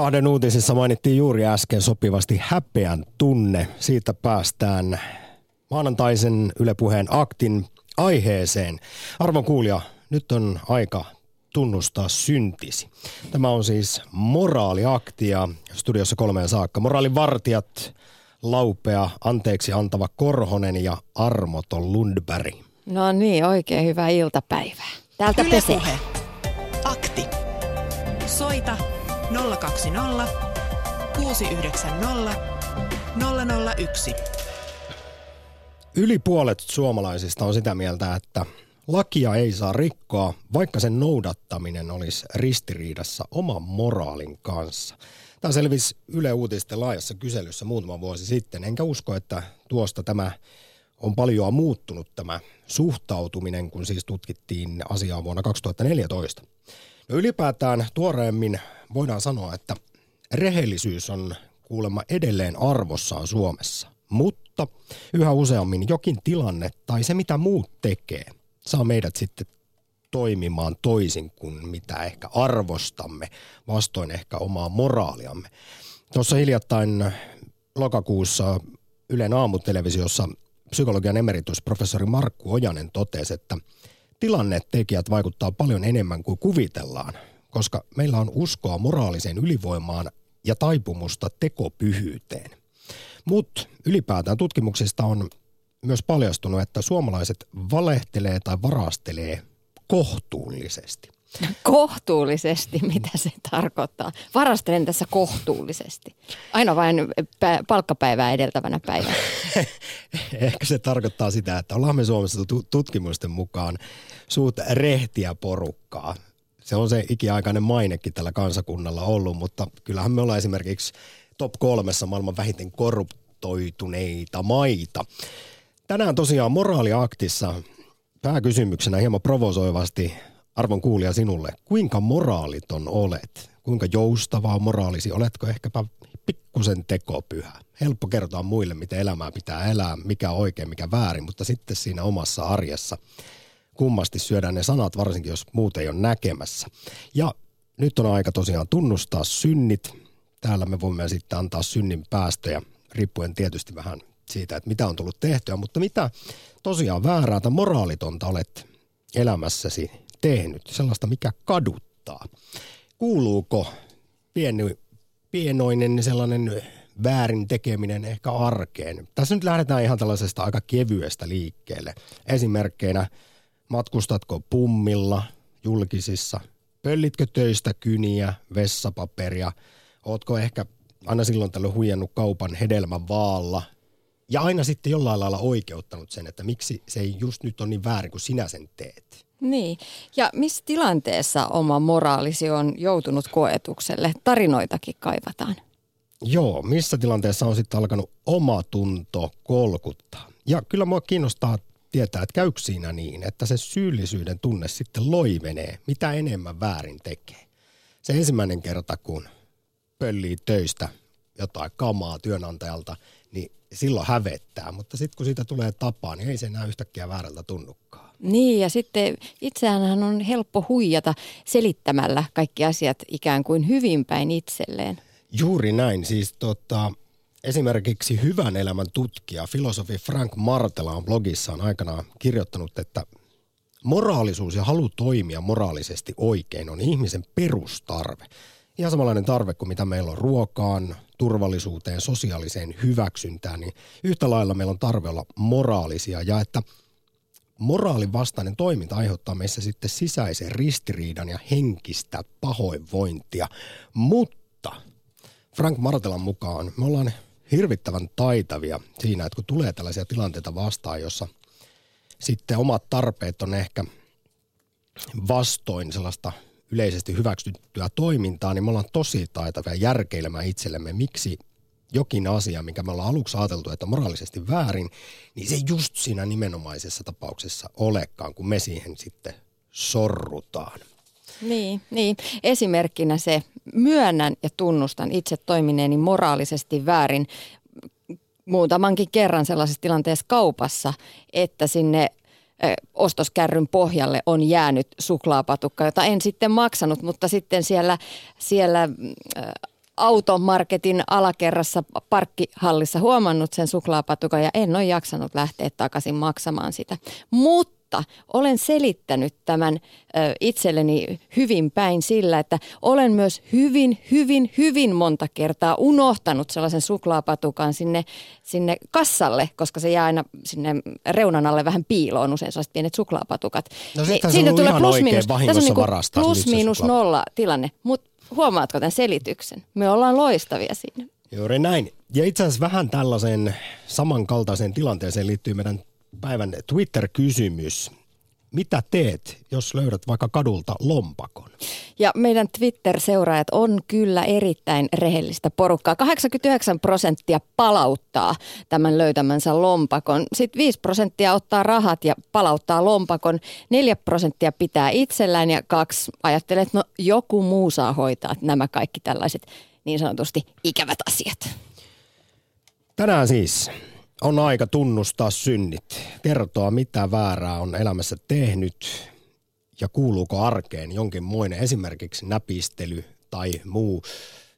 Kahden uutisissa mainittiin juuri äsken sopivasti häpeän tunne. Siitä päästään maanantaisen Yle Puheen Aktin aiheeseen. Arvon kuulija, nyt on aika tunnustaa syntisi. Tämä on siis moraaliakti ja studiossa kolmeen saakka. Moraalivartijat Laupea, anteeksi antava Korhonen ja armoton Lundberg. No niin, oikein hyvää iltapäivää. Täältä Yle Puhe. Akti. Soita 020 690 001. Yli puolet suomalaisista on sitä mieltä, että lakia ei saa rikkoa, vaikka sen noudattaminen olisi ristiriidassa oman moraalin kanssa. Tämä selvisi Yle Uutisten laajassa kyselyssä muutama vuosi sitten. Enkä usko, että tuosta tämä on paljon muuttunut tämä suhtautuminen, kun siis tutkittiin asiaa vuonna 2014. No ylipäätään tuoreemmin voidaan sanoa, että rehellisyys on kuulemma edelleen arvossaan Suomessa, mutta yhä useammin jokin tilanne tai se, mitä muut tekee, saa meidät sitten toimimaan toisin kuin mitä ehkä arvostamme, vastoin ehkä omaa moraaliamme. Tuossa hiljattain lokakuussa Ylen aamutelevisiossa psykologian emeritusprofessori Markku Ojanen totesi, että tilannetekijät vaikuttaa paljon enemmän kuin kuvitellaan, koska meillä on uskoa moraaliseen ylivoimaan ja taipumusta tekopyhyyteen. Mutta ylipäätään tutkimuksista on myös paljastunut, että suomalaiset valehtelee tai varastelee kohtuullisesti. Kohtuullisesti? Mitä se tarkoittaa? Varastelen tässä kohtuullisesti. Aina vain palkkapäivää edeltävänä päivänä. Ehkä se tarkoittaa sitä, että ollaan me Suomessa tutkimusten mukaan suut rehtiä porukkaa. Se on se ikiaikainen mainekin tällä kansakunnalla ollut, mutta kyllähän me ollaan esimerkiksi top 3 maailman vähiten korruptoituneita maita. Tänään tosiaan moraaliaktissa pääkysymyksenä hieman provosoivasti, arvon kuulija sinulle, kuinka moraaliton olet? Kuinka joustavaa moraalisi? Oletko ehkäpä pikkusen tekopyhä? Helppo kertoa muille, miten elämää pitää elää, mikä oikein, mikä väärin, mutta sitten siinä omassa arjessa kummasti syödään ne sanat, varsinkin jos muut ei ole näkemässä. Ja nyt on aika tosiaan tunnustaa synnit. Täällä me voimme sitten antaa synnin päästöjä, riippuen tietysti vähän siitä, että mitä on tullut tehtyä, mutta mitä tosiaan väärää tai moraalitonta olet elämässäsi tehnyt, sellaista mikä kaduttaa. Kuuluuko pienoinen sellainen väärin tekeminen ehkä arkeen? Tässä nyt lähdetään ihan tällaisesta aika kevyestä liikkeelle. Esimerkkeinä matkustatko pummilla julkisissa, pöllitkö töistä kyniä, vessapaperia, ootko ehkä aina silloin tällöin huijannut kaupan hedelmän vaalla ja aina sitten jollain lailla oikeuttanut sen, että miksi se ei just nyt on niin väärin kuin sinä sen teet. Niin, ja missä tilanteessa oma moraalisi on joutunut koetukselle? Tarinoitakin kaivataan. Joo, missä tilanteessa on sitten alkanut oma tunto kolkuttaa? Ja kyllä mua kiinnostaa tietää, että käykö siinä niin, että se syyllisyyden tunne sitten loivenee, mitä enemmän väärin tekee. Se ensimmäinen kerta, kun pöllii töistä jotain kamaa työnantajalta, niin silloin hävettää, mutta sitten kun siitä tulee tapaa, niin ei se enää yhtäkkiä väärältä tunnukaan. Niin, ja sitten itseäänhän on helppo huijata selittämällä kaikki asiat ikään kuin hyvin päin itselleen. Juuri näin. Siis esimerkiksi hyvän elämän tutkija, filosofi Frank Martela on blogissaan aikanaan kirjoittanut, että moraalisuus ja halu toimia moraalisesti oikein on ihmisen perustarve. Ihan samanlainen tarve kuin mitä meillä on ruokaan, turvallisuuteen, sosiaaliseen hyväksyntään, niin yhtä lailla meillä on tarve olla moraalisia ja että moraalin vastainen toiminta aiheuttaa meissä sitten sisäisen ristiriidan ja henkistä pahoinvointia. Mutta Frank Martelan mukaan me ollaan hirvittävän taitavia siinä, että kun tulee tällaisia tilanteita vastaan, jossa sitten omat tarpeet on ehkä vastoin sellaista yleisesti hyväksyttyä toimintaa, niin me ollaan tosi taitavia järkeilemään itsellemme, miksi jokin asia, minkä me ollaan aluksi ajateltu, että moraalisesti väärin, niin se just siinä nimenomaisessa tapauksessa olekaan, kun me siihen sitten sorrutaan. Niin. Esimerkkinä se myönnän ja tunnustan itse toimineeni moraalisesti väärin muutamankin kerran sellaisessa tilanteessa kaupassa, että sinne ostoskärryn pohjalle on jäänyt suklaapatukka, jota en sitten maksanut, mutta sitten siellä automarketin alakerrassa parkkihallissa huomannut sen suklaapatukan ja en ole jaksanut lähteä takaisin maksamaan sitä. Mutta olen selittänyt tämän itselleni hyvin päin sillä, että olen myös hyvin monta kertaa unohtanut sellaisen suklaapatukan sinne kassalle, koska se jää aina sinne reunan alle vähän piiloon usein sellaiset pienet suklaapatukat. No sitten se on ollut ihan oikein vahingossa varastaa. Plus miinus nolla tilanne, mutta huomaatko tämän selityksen? Me ollaan loistavia siinä. Juuri näin. Ja itse asiassa vähän tällaiseen samankaltaiseen tilanteeseen liittyy meidän päivän Twitter-kysymys. Mitä teet, jos löydät vaikka kadulta lompakon? Ja meidän Twitter-seuraajat on kyllä erittäin rehellistä porukkaa. 89% palauttaa tämän löytämänsä lompakon. Sitten 5% ottaa rahat ja palauttaa lompakon. 4% pitää itsellään ja 2 ajattelee, että no joku muu saa hoitaa nämä kaikki tällaiset niin sanotusti ikävät asiat. Tänään siis on aika tunnustaa synnit, kertoa mitä väärää on elämässä tehnyt ja kuuluuko arkeen jonkinmoinen esimerkiksi näpistely tai muu.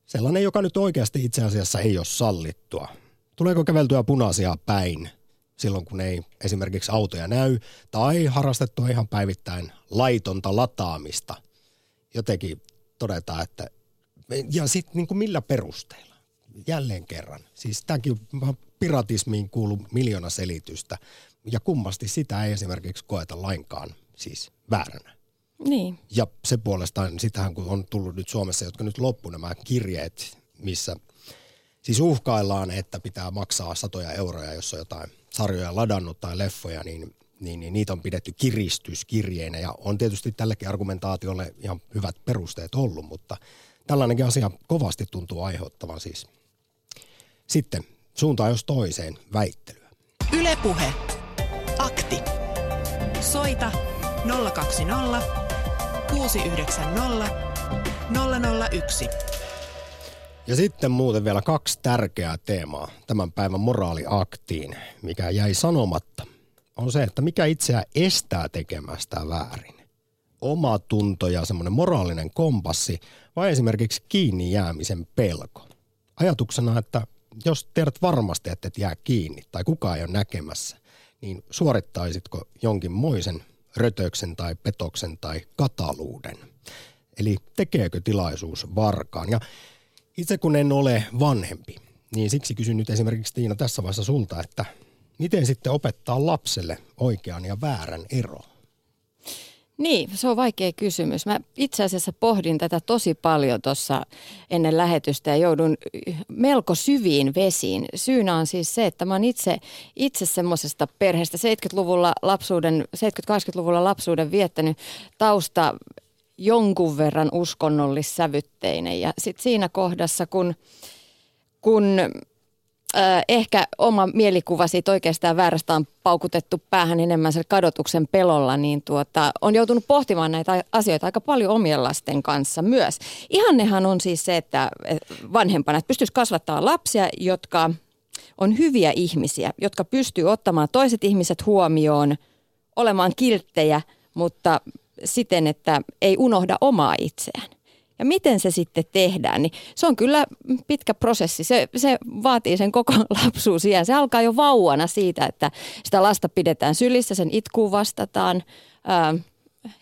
Sellainen, joka nyt oikeasti itse asiassa ei ole sallittua. Tuleeko käveltyä punaisia päin silloin, kun ei esimerkiksi autoja näy tai harrastettua ihan päivittäin laitonta lataamista? Jotenkin todetaan, että ja sitten niin kuin millä perusteella? Jälleen kerran. Siis tämäkin piratismiin kuuluu 1 miljoona selitystä ja kummasti sitä ei esimerkiksi koeta lainkaan siis vääränä. Niin. Ja se puolestaan sitähän kun on tullut nyt Suomessa, jotka nyt loppu nämä kirjeet, missä siis uhkaillaan, että pitää maksaa €100, jos on jotain sarjoja ladannut tai leffoja, niin niitä on pidetty kiristyskirjeinä ja on tietysti tälläkin argumentaatiolle ihan hyvät perusteet ollut, mutta tällainenkin asia kovasti tuntuu aiheuttavan siis sitten suuntaan jos toiseen väittelyä. Yle Puhe. Akti. Soita 020 690 001. Ja sitten muuten vielä 2 tärkeää teemaa tämän päivän moraaliaktiin, mikä jäi sanomatta, on se, että mikä itseä estää tekemästä väärin. Oma tunto ja semmoinen moraalinen kompassi vai esimerkiksi kiinni jäämisen pelko. Ajatuksena, että jos tiedät varmasti, että et jää kiinni tai kukaan ei ole näkemässä, niin suorittaisitko jonkinmoisen rötöksen tai petoksen tai kataluuden? Eli tekeekö tilaisuus varkaan? Ja itse kun en ole vanhempi, niin siksi kysyn nyt esimerkiksi Tiina tässä vaiheessa sulta, että miten sitten opettaa lapselle oikean ja väärän ero? Niin, se on vaikea kysymys. Mä itse asiassa pohdin tätä tosi paljon tuossa ennen lähetystä ja joudun melko syviin vesiin. Syynä on siis se, että mä oon itse semmoisesta perheestä 70-80-luvulla lapsuuden viettänyt tausta jonkun verran uskonnollissävytteinen. Ja sitten siinä kohdassa, kun ehkä oma mielikuva siitä oikeastaan väärästä on paukutettu päähän enemmän sen kadotuksen pelolla, niin on joutunut pohtimaan näitä asioita aika paljon omien lasten kanssa myös. Ihannehan on siis se, että vanhempana, että pystyisi kasvattaa lapsia, jotka on hyviä ihmisiä, jotka pystyy ottamaan toiset ihmiset huomioon, olemaan kilttejä, mutta siten, että ei unohda omaa itseään. Ja miten se sitten tehdään, niin se on kyllä pitkä prosessi. Se vaatii sen koko lapsuusiän. Se alkaa jo vauvana siitä, että sitä lasta pidetään sylissä, sen itkuun vastataan,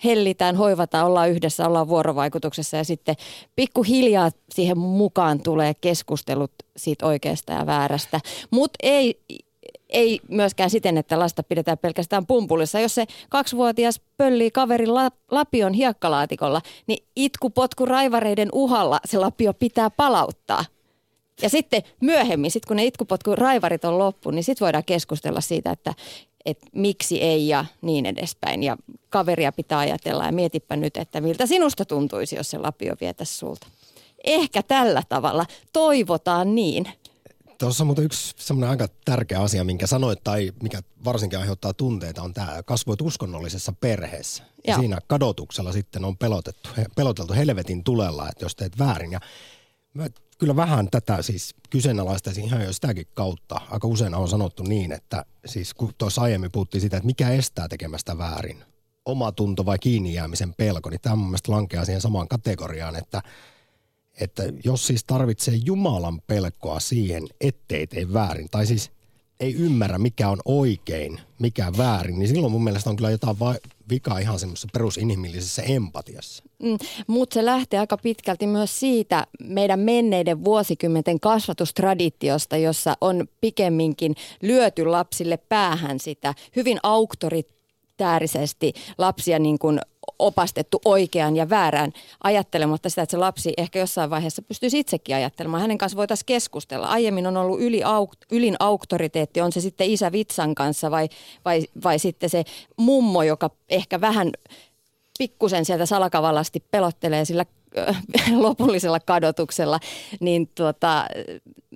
hellitään, hoivataan, ollaan yhdessä, ollaan vuorovaikutuksessa ja sitten pikkuhiljaa siihen mukaan tulee keskustelut siitä oikeasta ja väärästä. Mutta ei myöskään siten, että lasta pidetään pelkästään pumpulissa. Jos se 2-vuotias pöllii kaverin lapion hiekkalaatikolla, niin itku, potku, raivareiden uhalla se lapio pitää palauttaa. Ja sitten myöhemmin, kun ne itkupotku raivarit on loppu, niin sitten voidaan keskustella siitä, että miksi ei ja niin edespäin. Ja kaveria pitää ajatella ja mietipä nyt, että miltä sinusta tuntuisi, jos se lapio vietäisi sulta. Ehkä tällä tavalla. Toivotaan niin. Tuossa on muuten yksi semmoinen aika tärkeä asia, minkä sanoit, tai mikä varsinkin aiheuttaa tunteita, on tämä kasvoit uskonnollisessa perheessä. Ja siinä kadotuksella sitten on peloteltu helvetin tulella, että jos teet väärin. Ja mä kyllä vähän tätä siis kyseenalaistaisin ihan jo sitäkin kautta. Aika usein on sanottu niin, että siis kun tuossa aiemmin puhuttiin sitä, että mikä estää tekemästä väärin, oma tunto vai kiinni jäämisen pelko, niin tämä mun mielestä lankeaa siihen samaan kategoriaan, että Että jos siis tarvitsee Jumalan pelkoa siihen, ettei tee väärin, tai siis ei ymmärrä mikä on oikein, mikä väärin, niin silloin mun mielestä on kyllä jotain vikaa ihan semmoisessa perusinhimillisessä empatiassa. Mutta se lähtee aika pitkälti myös siitä meidän menneiden vuosikymmenten kasvatustraditiosta, jossa on pikemminkin lyöty lapsille päähän sitä hyvin auktoritäärisesti lapsia niin kuin opastettu oikeaan ja väärään ajattelematta sitä, että se lapsi ehkä jossain vaiheessa pystyisi itsekin ajattelemaan. Hänen kanssa voitaisiin keskustella. Aiemmin on ollut ylin auktoriteetti, on se sitten isä vitsan kanssa vai sitten se mummo, joka ehkä vähän pikkusen sieltä salakavalasti pelottelee sillä lopullisella kadotuksella, niin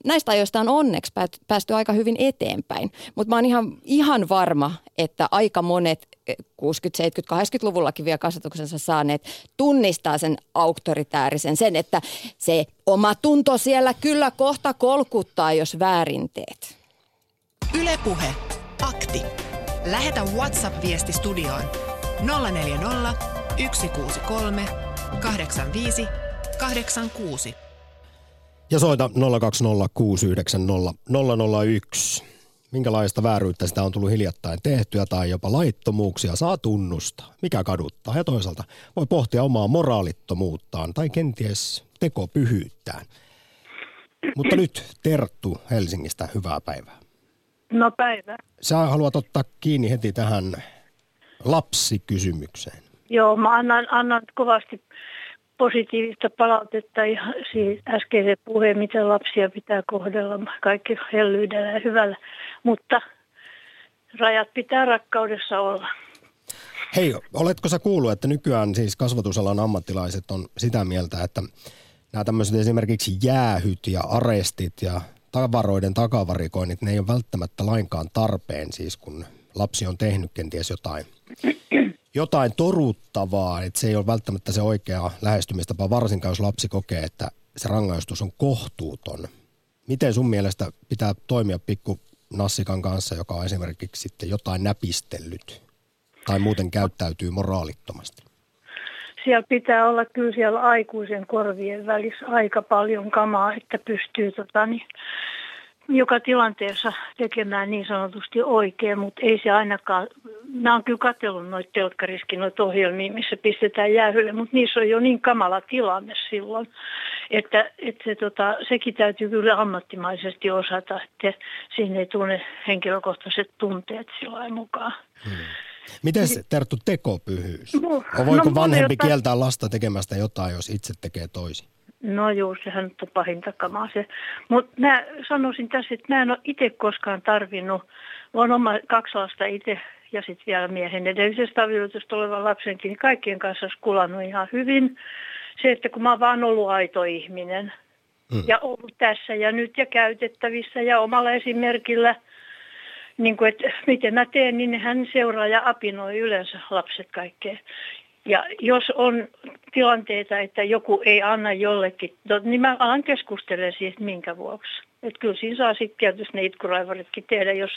näistä ajoista on onneksi päästy aika hyvin eteenpäin. Mutta mä oon ihan varma, että aika monet 60-, 70-80-luvullakin vielä kasvatuksensa saaneet tunnistaa sen auktoritäärisen, sen, että se oma tunto siellä kyllä kohta kolkuttaa, jos väärin teet. Yle Puhe. Akti. Lähetä WhatsApp-viesti studioon 040 163 85 86. Ja soita 020690001. Minkälaista vääryyttä sitä on tullut hiljattain tehtyä tai jopa laittomuuksia saa tunnustaa, mikä kaduttaa. Ja toisaalta voi pohtia omaa moraalittomuuttaan tai kenties tekopyhyyttään. Mutta nyt Terttu Helsingistä, hyvää päivää. No päivää. Sä haluat ottaa kiinni heti tähän lapsikysymykseen. Joo, mä annan kovasti positiivista palautetta ihan siihen äskeiseen puheen, miten lapsia pitää kohdella kaikki hellyydellä ja hyvällä, mutta rajat pitää rakkaudessa olla. Hei, oletko sä kuullut, että nykyään siis kasvatusalan ammattilaiset on sitä mieltä, että nämä tämmöiset esimerkiksi jäähyt ja arestit ja tavaroiden takavarikoinnit, ne ei ole välttämättä lainkaan tarpeen, siis kun lapsi on tehnyt kenties jotain toruttavaa, että se ei ole välttämättä se oikea lähestymistapa, varsinkaan jos lapsi kokee, että se rangaistus on kohtuuton. Miten sun mielestä pitää toimia pikku nassikan kanssa, joka on esimerkiksi sitten jotain näpistellyt tai muuten käyttäytyy moraalittomasti? Siellä pitää olla kyllä siellä aikuisen korvien välissä aika paljon kamaa, että pystyy joka tilanteessa tekemään niin sanotusti oikein, mutta ei se ainakaan. Mä oon kyllä katsellut noita telkkariskin noita ohjelmia, missä pistetään jäähylle, mutta niissä on jo niin kamala tilanne silloin, että sekin täytyy kyllä ammattimaisesti osata, että siinä ei tule henkilökohtaiset tunteet sillä mukaan. Miten se, Terttu, tekopyhyys? Voiko vanhempi kieltää lasta tekemästä jotain, jos itse tekee toisin? No joo, sehän on pahinta kamaa se. Mutta mä sanoisin tässä, että mä en ole itse koskaan tarvinnut. Mä oon oma 2 lasta itse ja sitten vielä miehen edellisestä avioliitosta olevan lapsenkin, niin kaikkien kanssa olisi kulannut ihan hyvin. Se, että kun mä oon vaan ollut aito ihminen ja ollut tässä ja nyt ja käytettävissä ja omalla esimerkillä, niin kuin että miten mä teen, niin hän seuraa ja apinoi yleensä lapset kaikkeen. Ja jos on tilanteita, että joku ei anna jollekin, niin mä alan keskustelemaan siitä minkä vuoksi. Että kyllä siinä saa sitten tietysti ne itkuraivaritkin tehdä, jos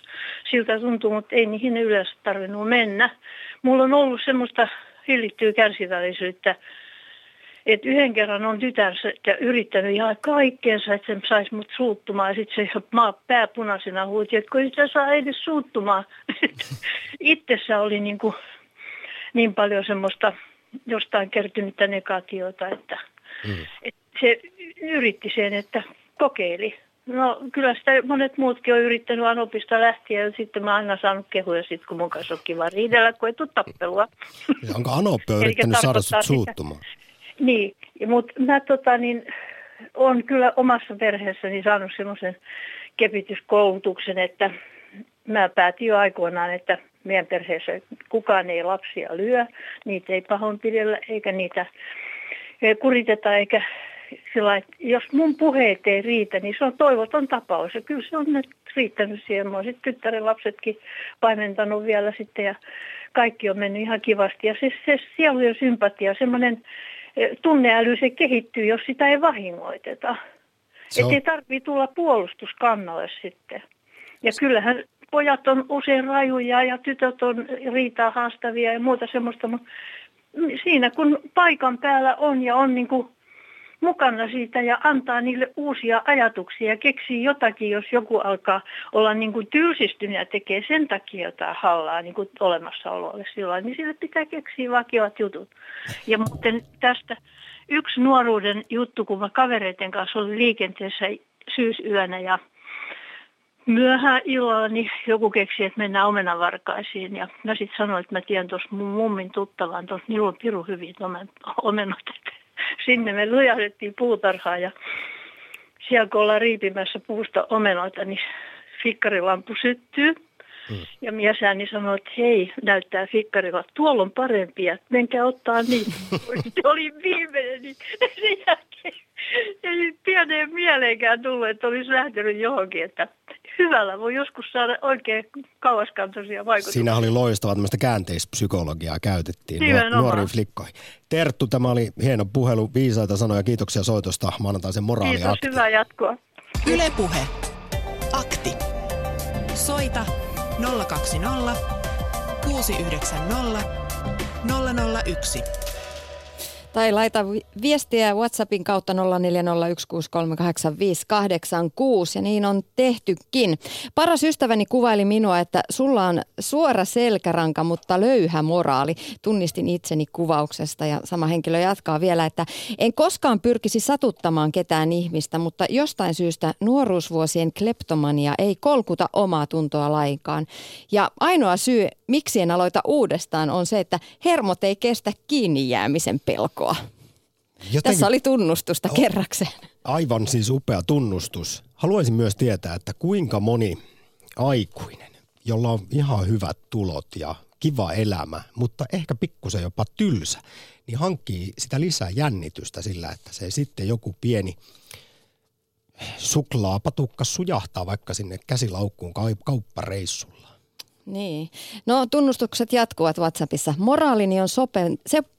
siltä tuntuu, mutta ei niihin yleensä tarvinnut mennä. Mulla on ollut semmoista hillittyä kärsivällisyyttä, että yhden kerran on tytär yrittänyt ihan kaikkeensa, että se saisi mut suuttumaan. Ja sitten se pää punaisena huuti, että kun sitä saa edes suuttumaan. Itsessä oli niin paljon semmoista jostain kertynyttä negatiota, että se yritti sen, että kokeili. No kyllä sitä monet muutkin on yrittänyt anopista lähtien ja sitten mä aina saanut kehuja sit, kun mun kanssa on kiva riidellä, kun ei tule tappelua. Onko anoppi yrittänyt saada sut suuttumaan? Niin, mutta mä on kyllä omassa perheessäni saanut semmoisen kepityskoulutuksen, että mä päätin jo aikoinaan, että meidän perheessä kukaan ei lapsia lyö, niitä ei pahoinpidellä eikä niitä kuriteta eikä sillä, jos mun puheet ei riitä, niin se on toivoton tapaus ja kyllä se on nyt riittänyt siihen. Mä oon sitten tyttären lapsetkin paimentanut vielä sitten ja kaikki on mennyt ihan kivasti ja se sielu ja sympatia, semmoinen tunneäly, se kehittyy, jos sitä ei vahingoiteta. Että ei tarvitse tulla puolustuskannalle sitten. Ja kyllähän pojat on usein rajuja ja tytöt on riitaa haastavia ja muuta semmoista, mutta siinä kun paikan päällä on ja on mukana siitä ja antaa niille uusia ajatuksia ja keksii jotakin, jos joku alkaa olla niin kuin tylsistynyt ja tekee sen takia jotain hallaa niin kuin olemassaololle silloin, niin sille pitää keksiä vakioat jutut. Ja muuten tästä yksi nuoruuden juttu, kun mä kavereiden kanssa olin liikenteessä syysyönä ja myöhään illalla, niin joku keksi, että mennään omenavarkaisiin. Ja mä sitten sanoin, että mä tiedän tuossa mun mummin tuttavaan, tuossa niillä on pirun hyviä omenot. Sinne me lujahdettiin puutarhaa ja siellä kun ollaan riipimässä puusta omenoita, niin fikkarilampu syttyy. Ja miesääni sanoi, että hei, näyttää fikkarilla, tuolla on parempia, menkää ottaa niitä. Se oli viimeinen, niin sen jälkeen ei pieneen mieleenkään tullut, että olisi lähtenyt johonkin, että hyvällä voi joskus saada oikein kauaskantoisia vaikutuksia. Siinä oli loistavaa, tämmöistä käänteispsykologiaa käytettiin nuoriin flikkoihin. Terttu, tämä oli hieno puhelu, viisaita sanoja, kiitoksia soitosta maanantaisen moraaliaktiin. Kiitos, akti. Hyvää jatkoa. Yle Puhe. Akti. Soita 020 690 001. Tai laita viestiä WhatsAppin kautta 0401638586 ja niin on tehtykin. Paras ystäväni kuvaili minua, että sulla on suora selkäranka, mutta löyhä moraali. Tunnistin itseni kuvauksesta ja sama henkilö jatkaa vielä, että en koskaan pyrkisi satuttamaan ketään ihmistä, mutta jostain syystä nuoruusvuosien kleptomania ei kolkuta omaa tuntoa lainkaan. Ja ainoa syy, miksi en aloita uudestaan, on se, että hermot ei kestä kiinni jäämisen pelkoa. Jotenkin, tässä oli tunnustusta kerrakseen. Aivan siis upea tunnustus. Haluaisin myös tietää, että kuinka moni aikuinen, jolla on ihan hyvät tulot ja kiva elämä, mutta ehkä pikkusen jopa tylsä, niin hankkii sitä lisää jännitystä sillä, että se sitten joku pieni suklaapatukka sujahtaa vaikka sinne käsilaukkuun kauppareissulla. Niin. No tunnustukset jatkuvat WhatsAppissa. Moraalini on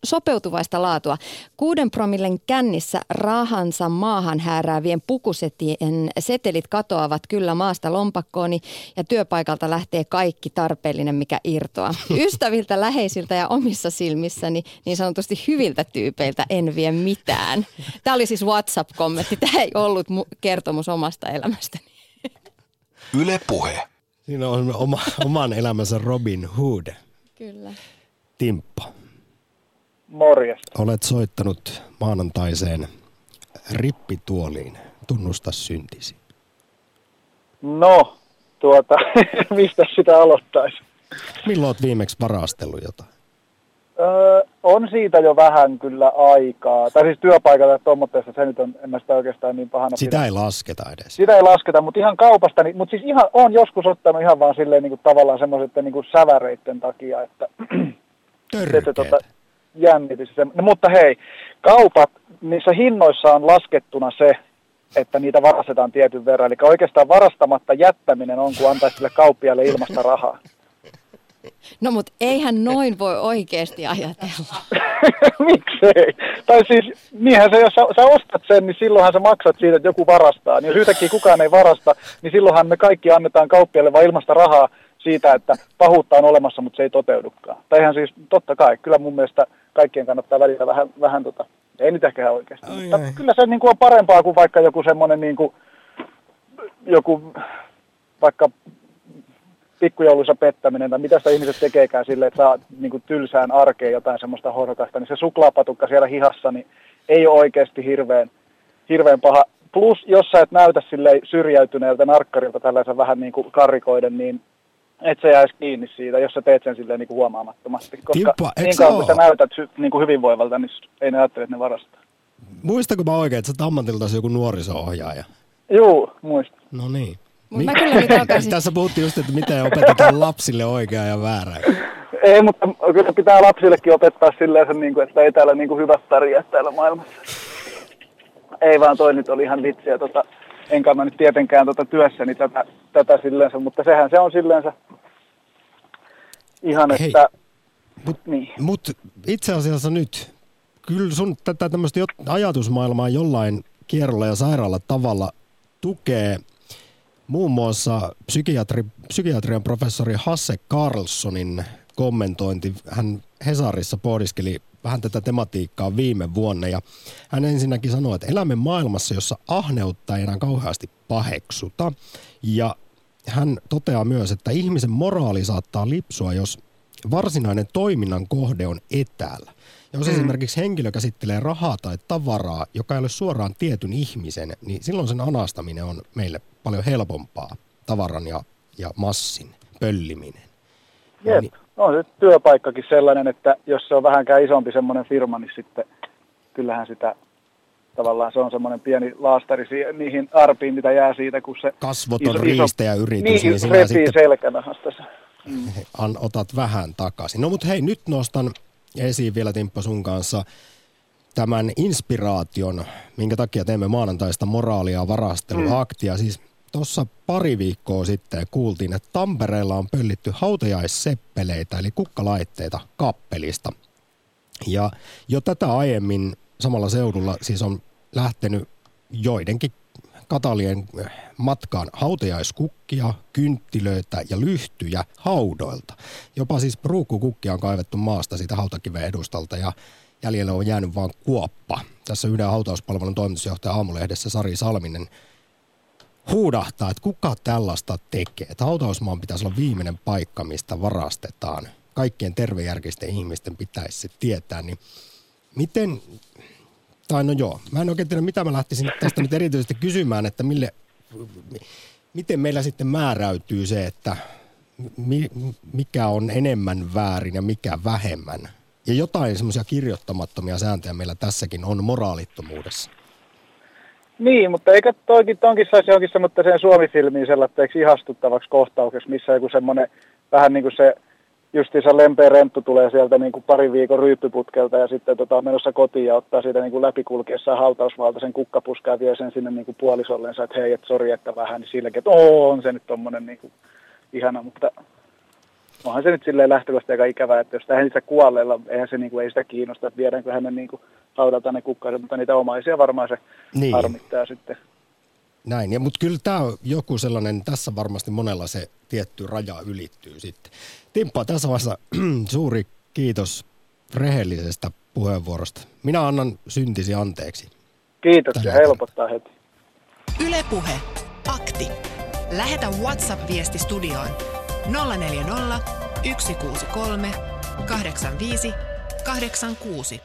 sopeutuvaista laatua. 6 promillen kännissä rahansa maahan hääräävien pukusetien setelit katoavat kyllä maasta lompakkooni ja työpaikalta lähtee kaikki tarpeellinen, mikä irtoaa. Ystäviltä, läheisiltä ja omissa silmissäni niin sanotusti hyviltä tyypeiltä en vie mitään. Tämä oli siis WhatsApp-kommentti. Tämä ei ollut kertomus omasta elämästäni. Yle Puhe. Siinä on oman elämänsä Robin Hood. Kyllä. Timppo. Morjes. Olet soittanut maanantaiseen rippituoliin. Tunnusta syntisi. No, mistä sitä aloittaisi? Milloin olet viimeksi varastellut jotain? On siitä jo vähän kyllä aikaa. Tai siis työpaikalla tuommoitteessa, se nyt on, en mä sitä oikeastaan niin pahana. Sitä ei lasketa edes. Sitä ei lasketa, mutta ihan kaupasta, niin, mutta siis ihan on joskus ottanut ihan vaan silleen niin kuin tavallaan semmoiset niin kuin säväreitten takia, että törkeetä. Jännitys. No, mutta hei, kaupat, niissä hinnoissa on laskettuna se, että niitä varastetaan tietyn verran. Eli oikeastaan varastamatta jättäminen on, kun antaisi sille kauppiaille ilmasta rahaa. No mutta eihän noin voi oikeasti ajatella. Miksei? Tai siis niinhän se, jos sä ostat sen, niin silloinhan sä maksat siitä, että joku varastaa. Niin jos yhtäkkiä kukaan ei varasta, niin silloinhan me kaikki annetaan kauppiaille vaan ilmasta rahaa siitä, että pahuutta on olemassa, mutta se ei toteudukaan. Tai ihan siis totta kai, kyllä mun mielestä kaikkien kannattaa välillä vähän ei nyt ehkä ihan oikeasti. Ai, mutta kyllä se niin kuin on parempaa kuin vaikka joku semmoinen niin kuin, joku vaikka pikkujouluissa pettäminen tai mitä sitä ihmiset tekeekään silleen, että saa niin kuin tylsään arkeen jotain semmoista horrokasta, niin se suklaapatukka siellä hihassa niin ei ole oikeasti hirveän paha. Plus, jos sä et näytä silleen syrjäytyneeltä narkkarilta tällaisen vähän niin kuin karrikoiden, niin et sä jäisi kiinni siitä, jos sä teet sen silleen niin kuin huomaamattomasti. Koska niin kauan kun sä näytät niin kuin hyvinvoivalta, niin ei ne ajattele, että ne varastaa. Muistako mä oikein, että sä ammatiltasi joku nuoriso-ohjaaja? Juu, muistan. No niin. Tässä puhuttiin just, että miten opetetaan lapsille oikeaa ja väärää. Ei, mutta kyllä pitää lapsillekin opettaa silleen, että ei täällä hyvät pärjää täällä maailmassa. Ei vaan toi nyt oli ihan vitsiä. Enkä mä nyt tietenkään työssäni tätä silleensä, mutta sehän se on silleensä ihan, että... Mutta itse asiassa nyt, kyllä sun tätä tämmöistä ajatusmaailmaa jollain kierrolla ja sairaalla tavalla tukee... Muun muassa psykiatrian professori Hasse Carlssonin kommentointi, hän Hesarissa pohdiskeli vähän tätä tematiikkaa viime vuonna ja hän ensinnäkin sanoi, että elämme maailmassa, jossa ahneutta ei enää kauheasti paheksuta ja hän toteaa myös, että ihmisen moraali saattaa lipsua, jos varsinainen toiminnan kohde on etäällä. Ja jos esimerkiksi henkilö käsittelee rahaa tai tavaraa, joka ei ole suoraan tietyn ihmisen, niin silloin sen anastaminen on meille paljon helpompaa, tavaran ja massin pölliminen. Jep, niin. No se työpaikkakin sellainen, että jos se on vähänkään isompi semmoinen firma, niin sitten kyllähän sitä tavallaan se on semmoinen pieni laastari niihin arpiin, mitä jää siitä, kun se kasvoton riistäjäyritys. Niin, se repii sitten selkänahasta. Otat vähän takaisin. No mutta hei, nyt nostan esiin vielä Timppa sun kanssa tämän inspiraation, minkä takia teemme maanantaista moraalia varasteluaktia. Siis tuossa pari viikkoa sitten kuultiin, että Tampereella on pöllitty hautajaisseppeleitä, eli kukkalaitteita kappelista. Ja jo tätä aiemmin samalla seudulla siis on lähtenyt joidenkin katalien matkaan hautajaiskukkia, kynttilöitä ja lyhtyjä haudoilta. Jopa siis ruukkukukkia on kaivettu maasta siitä hautakiven edustalta ja jäljellä on jäänyt vain kuoppa. Tässä yhden hautauspalvelun toimitusjohtaja Aamulehdessä Sari Salminen huudahtaa, että kuka tällaista tekee. Että hautausmaan pitäisi olla viimeinen paikka, mistä varastetaan. Kaikkien tervejärkisten ihmisten pitäisi se tietää. Niin miten... Tai no joo, mä en oikein tiedä, mitä mä lähtisin tästä nyt erityisesti kysymään, että miten meillä sitten määräytyy se, että mikä on enemmän väärin ja mikä vähemmän. Ja jotain semmoisia kirjoittamattomia sääntöjä meillä tässäkin on moraalittomuudessa. Niin, mutta eikä tonkin saisi johonkin semmoiseen Suomi-filmiin sellateeksi ihastuttavaksi kohtauksessa, missä joku semmoinen vähän niin kuin se... Justiinsa lempeä renttu tulee sieltä niin kuin pari viikon ryyppyputkelta ja sitten on menossa kotiin ja ottaa siitä niin kuin läpikulkiessaan hautausmaalta sen kukkapuskaa ja vie sen sinne niin kuin puolisollensa, että hei, et sori, että vähän, niin silläkin, että on se nyt tommonen niin kuin ihana, mutta onhan se nyt silleen lähtökohtaisesti aika ikävää, että jos tähän niitä kuolleilla, eihän se niin kuin, ei sitä kiinnosta, että viedäänkö hänen niin kuin haudalta ne kukkaansa, mutta niitä omaisia varmaan se niin harmittaa sitten. Näin, ja mutta kyllä tämä joku sellainen, tässä varmasti monella se tietty raja ylittyy sitten. Timppa, tässä vaiheessa suuri kiitos rehellisestä puheenvuorosta. Minä annan syntisi anteeksi. Kiitos, ja helpottaa heti. Yle Puhe, akti. Lähetä WhatsApp-viesti studioon 040 163 85 86.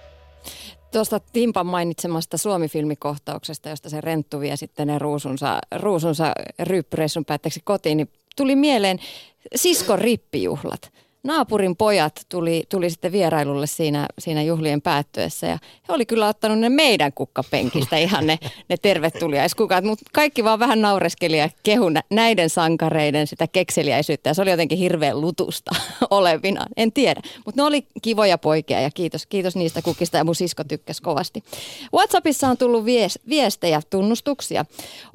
Tuosta Timpan mainitsemasta Suomi-filmikohtauksesta, josta se renttu vie sitten ne ruusunsa ryyppyreissun päätteeksi kotiin, niin tuli mieleen siskon rippijuhlat. Naapurin pojat tuli sitten vierailulle siinä juhlien päättyessä ja he oli kyllä ottanut ne meidän kukkapenkistä ihan ne tervetuliaiskukat, mutta kaikki vaan vähän naureskeli ja kehu näiden sankareiden sitä kekseliäisyyttä ja se oli jotenkin hirveän lutusta olevina, en tiedä. Mutta ne oli kivoja poikia ja kiitos niistä kukista ja mun sisko tykkäsi kovasti. WhatsAppissa on tullut viestejä, tunnustuksia.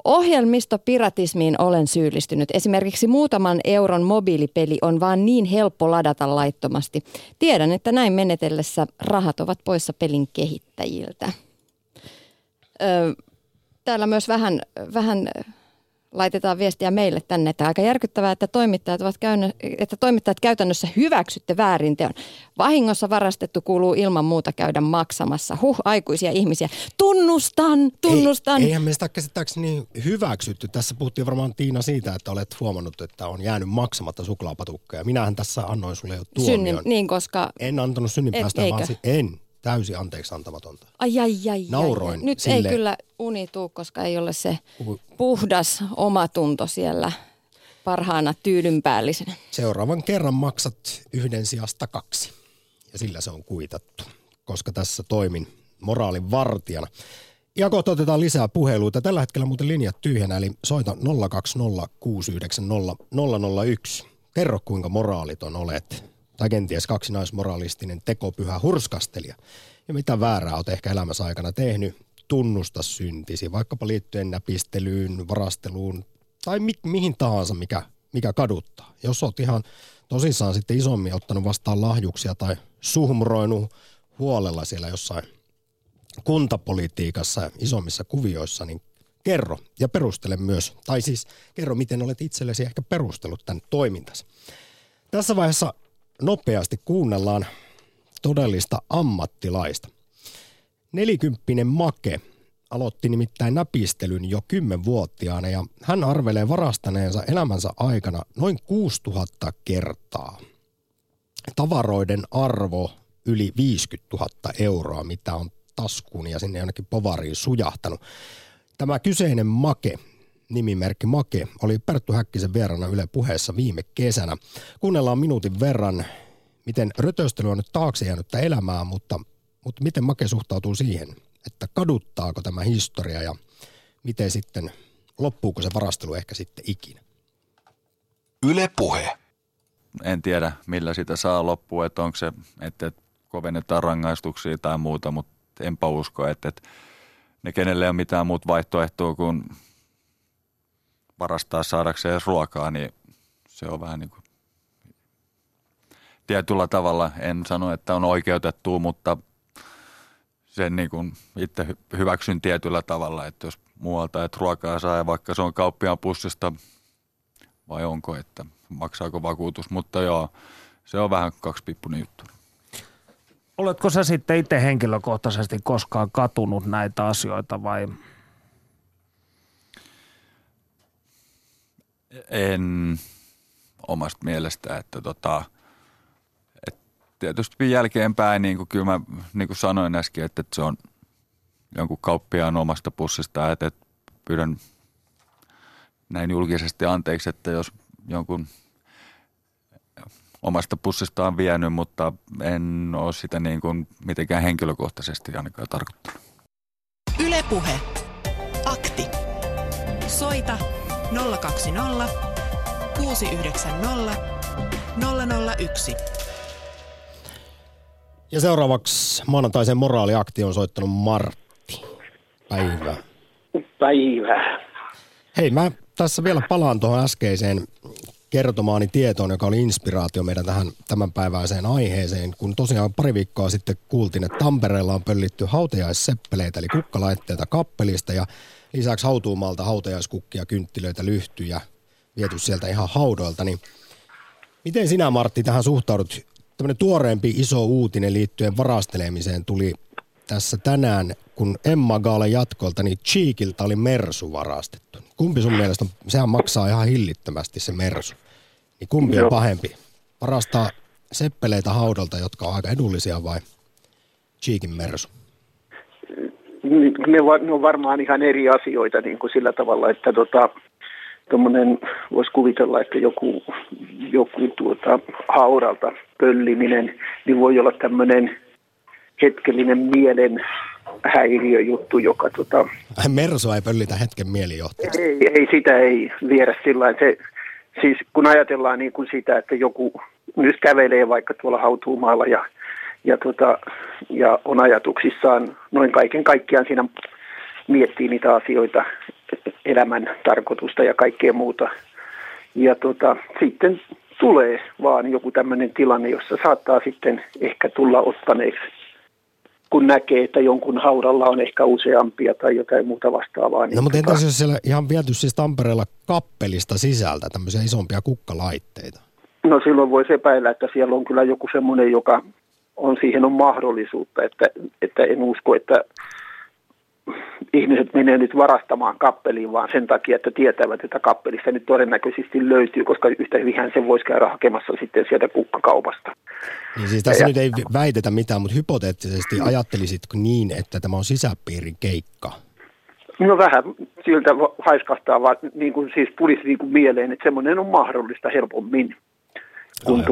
Ohjelmistopiratismiin olen syyllistynyt. Esimerkiksi muutaman euron mobiilipeli on vaan niin helppo ladata laittomasti. Tiedän, että näin menetellessä rahat ovat poissa pelin kehittäjiltä. Täällä myös vähän laitetaan viestiä meille tänne, että aika järkyttävää, että toimittajat käytännössä hyväksytte väärin teon. Vahingossa varastettu kuuluu ilman muuta käydä maksamassa. Aikuisia ihmisiä. Tunnustan. Eihän me sitä käsittääkseni hyväksytty. Tässä puhuttiin varmaan Tiina siitä, että olet huomannut, että on jäänyt maksamatta suklaapatukkeja. Minähän tässä annoin sulle jo tuomion. Koska... En antanut synninpäästä, vaan en. Täysin anteeksi antamatonta. Ai. Nauroin nyt sille. Ei kyllä uni tuu, koska ei ole se puhdas omatunto siellä parhaana tyydynpäällisenä. Seuraavan kerran maksat 1 sijasta 2 ja sillä se on kuitattu, koska tässä toimin moraalin vartijana. Ja kohta otetaan lisää puheluita. Tällä hetkellä muuten linjat tyhjänä, eli soita 020 690 001. Kerro kuinka moraaliton olet. Tai kenties kaksinaismoralistinen tekopyhä hurskastelija. Ja mitä väärää olet ehkä elämässä aikana tehnyt, tunnusta syntisi, vaikkapa liittyen näpistelyyn, varasteluun tai mihin tahansa, mikä kaduttaa. Jos olet ihan tosissaan sitten isommin ottanut vastaan lahjuksia tai suhmuroinut huolella siellä jossain kuntapolitiikassa ja isommissa kuvioissa, niin kerro ja perustele myös. Tai siis kerro, miten olet itsellesi ehkä perustellut tämän toimintasi. Tässä vaiheessa nopeasti kuunnellaan todellista ammattilaista. 40-vuotias Make aloitti nimittäin näpistelyn jo 10-vuotiaana ja hän arvelee varastaneensa elämänsä aikana noin 6000 kertaa. Tavaroiden arvo yli 50 000 euroa, mitä on taskuun ja sinne jonnekin povariin sujahtanut. Tämä kyseinen Make, nimimerkki Make, oli Perttu Häkkisen vieraana Yle Puheessa viime kesänä. Kuunnellaan minuutin verran, miten rötöstely on nyt taakse jäänyttä elämää, mutta miten Make suhtautuu siihen, että kaduttaako tämä historia ja miten sitten loppuuko se varastelu ehkä sitten ikinä. Yle Puhe. En tiedä, millä sitä saa loppua, että onko se, että kovennetaan rangaistuksia tai muuta, mutta enpä usko, että ne kenelle ei ole mitään muuta vaihtoehtoa kuin varastaa saadakseen ruokaa, niin se on vähän niin kuin tietyllä tavalla, en sano, että on oikeutettu, mutta sen niin kuin itse hyväksyn tietyllä tavalla, että jos muualta et ruokaa saa, vaikka se on kauppiaan pussista, vai onko, että maksaako vakuutus, mutta joo, se on vähän kaksipiippunen juttu. Oletko sä sitten itse henkilökohtaisesti koskaan katunut näitä asioita vai? En omasta mielestä, että tietysti jälkeenpäin, niin kuin kyllä mä niin kuin sanoin äsken, että se on jonkun kauppiaan omasta pussista, että pyydän näin julkisesti anteeksi, että jos jonkun omasta pussista on vienyt, mutta en ole sitä niin kuin mitenkään henkilökohtaisesti ainakaan tarkoittanut. Yle Puhe. Akti. Soita 020 690 001. Ja seuraavaksi maanantaisen moraaliaktiin on soittanut Martti. Päivää. Päivää. Hei, mä tässä vielä palaan tuohon äskeiseen kertomaani tietoon, joka oli inspiraatio meidän tähän tämänpäiväiseen aiheeseen, kun tosiaan pari viikkoa sitten kuultiin, että Tampereella on pöllitty hautajaisseppeleitä, eli kukkalaitteita kappelista ja lisäksi hautuumalta hautajaiskukkia, kynttilöitä, lyhtyjä, viety sieltä ihan haudoilta. Niin miten sinä, Martti, tähän suhtaudut? Tämmöinen tuoreempi iso uutinen liittyen varastelemiseen tuli tässä tänään, kun Emma Gaalen jatkolta, niin Cheekiltä oli Mersu varastettu. Kumpi sun mielestä, sehän maksaa ihan hillittömästi se Mersu, niin kumpi on pahempi? Varastaa seppeleitä haudalta, jotka on aika edullisia, vai Cheekin Mersu? Ne on varmaan ihan eri asioita niin kuin sillä tavalla, että tuommoinen voisi kuvitella, että joku haudalta pölliminen, niin voi olla tämmöinen hetkellinen mielen häiriöjuttu, joka Mersua ei pöllitä hetken mielijohteesta. Ei, sitä ei viedä sillä tavalla. Siis kun ajatellaan niin kuin sitä, että joku myös kävelee vaikka tuolla hautuumaalla ja on ajatuksissaan noin kaiken kaikkiaan siinä miettii niitä asioita, elämän tarkoitusta ja kaikkea muuta. Ja sitten tulee vaan joku tämmöinen tilanne, jossa saattaa sitten ehkä tulla ottaneeksi, kun näkee, että jonkun haudalla on ehkä useampia tai jotain muuta vastaavaa. No mutta entäs jos siellä ihan viety siis Tampereella kappelista sisältä tämmöisiä isompia kukkalaitteita? No silloin voisi epäillä, että siellä on kyllä joku semmoinen, joka on siihen on mahdollisuutta, että en usko, että ihmiset menee nyt varastamaan kappeliin vaan sen takia, että tietävät, että kappelista nyt todennäköisesti löytyy, koska yhtä hyvinhän sen voisi käydä hakemassa sitten sieltä kukkakaupasta. Niin siis tässä nyt ei väitetä mitään, mutta hypoteettisesti ajattelisitko niin, että tämä on sisäpiirin keikka? No vähän siltä haiskahtaa, vaan niin kuin siis tulisi niin kuin mieleen, että semmoinen on mahdollista helpommin, kun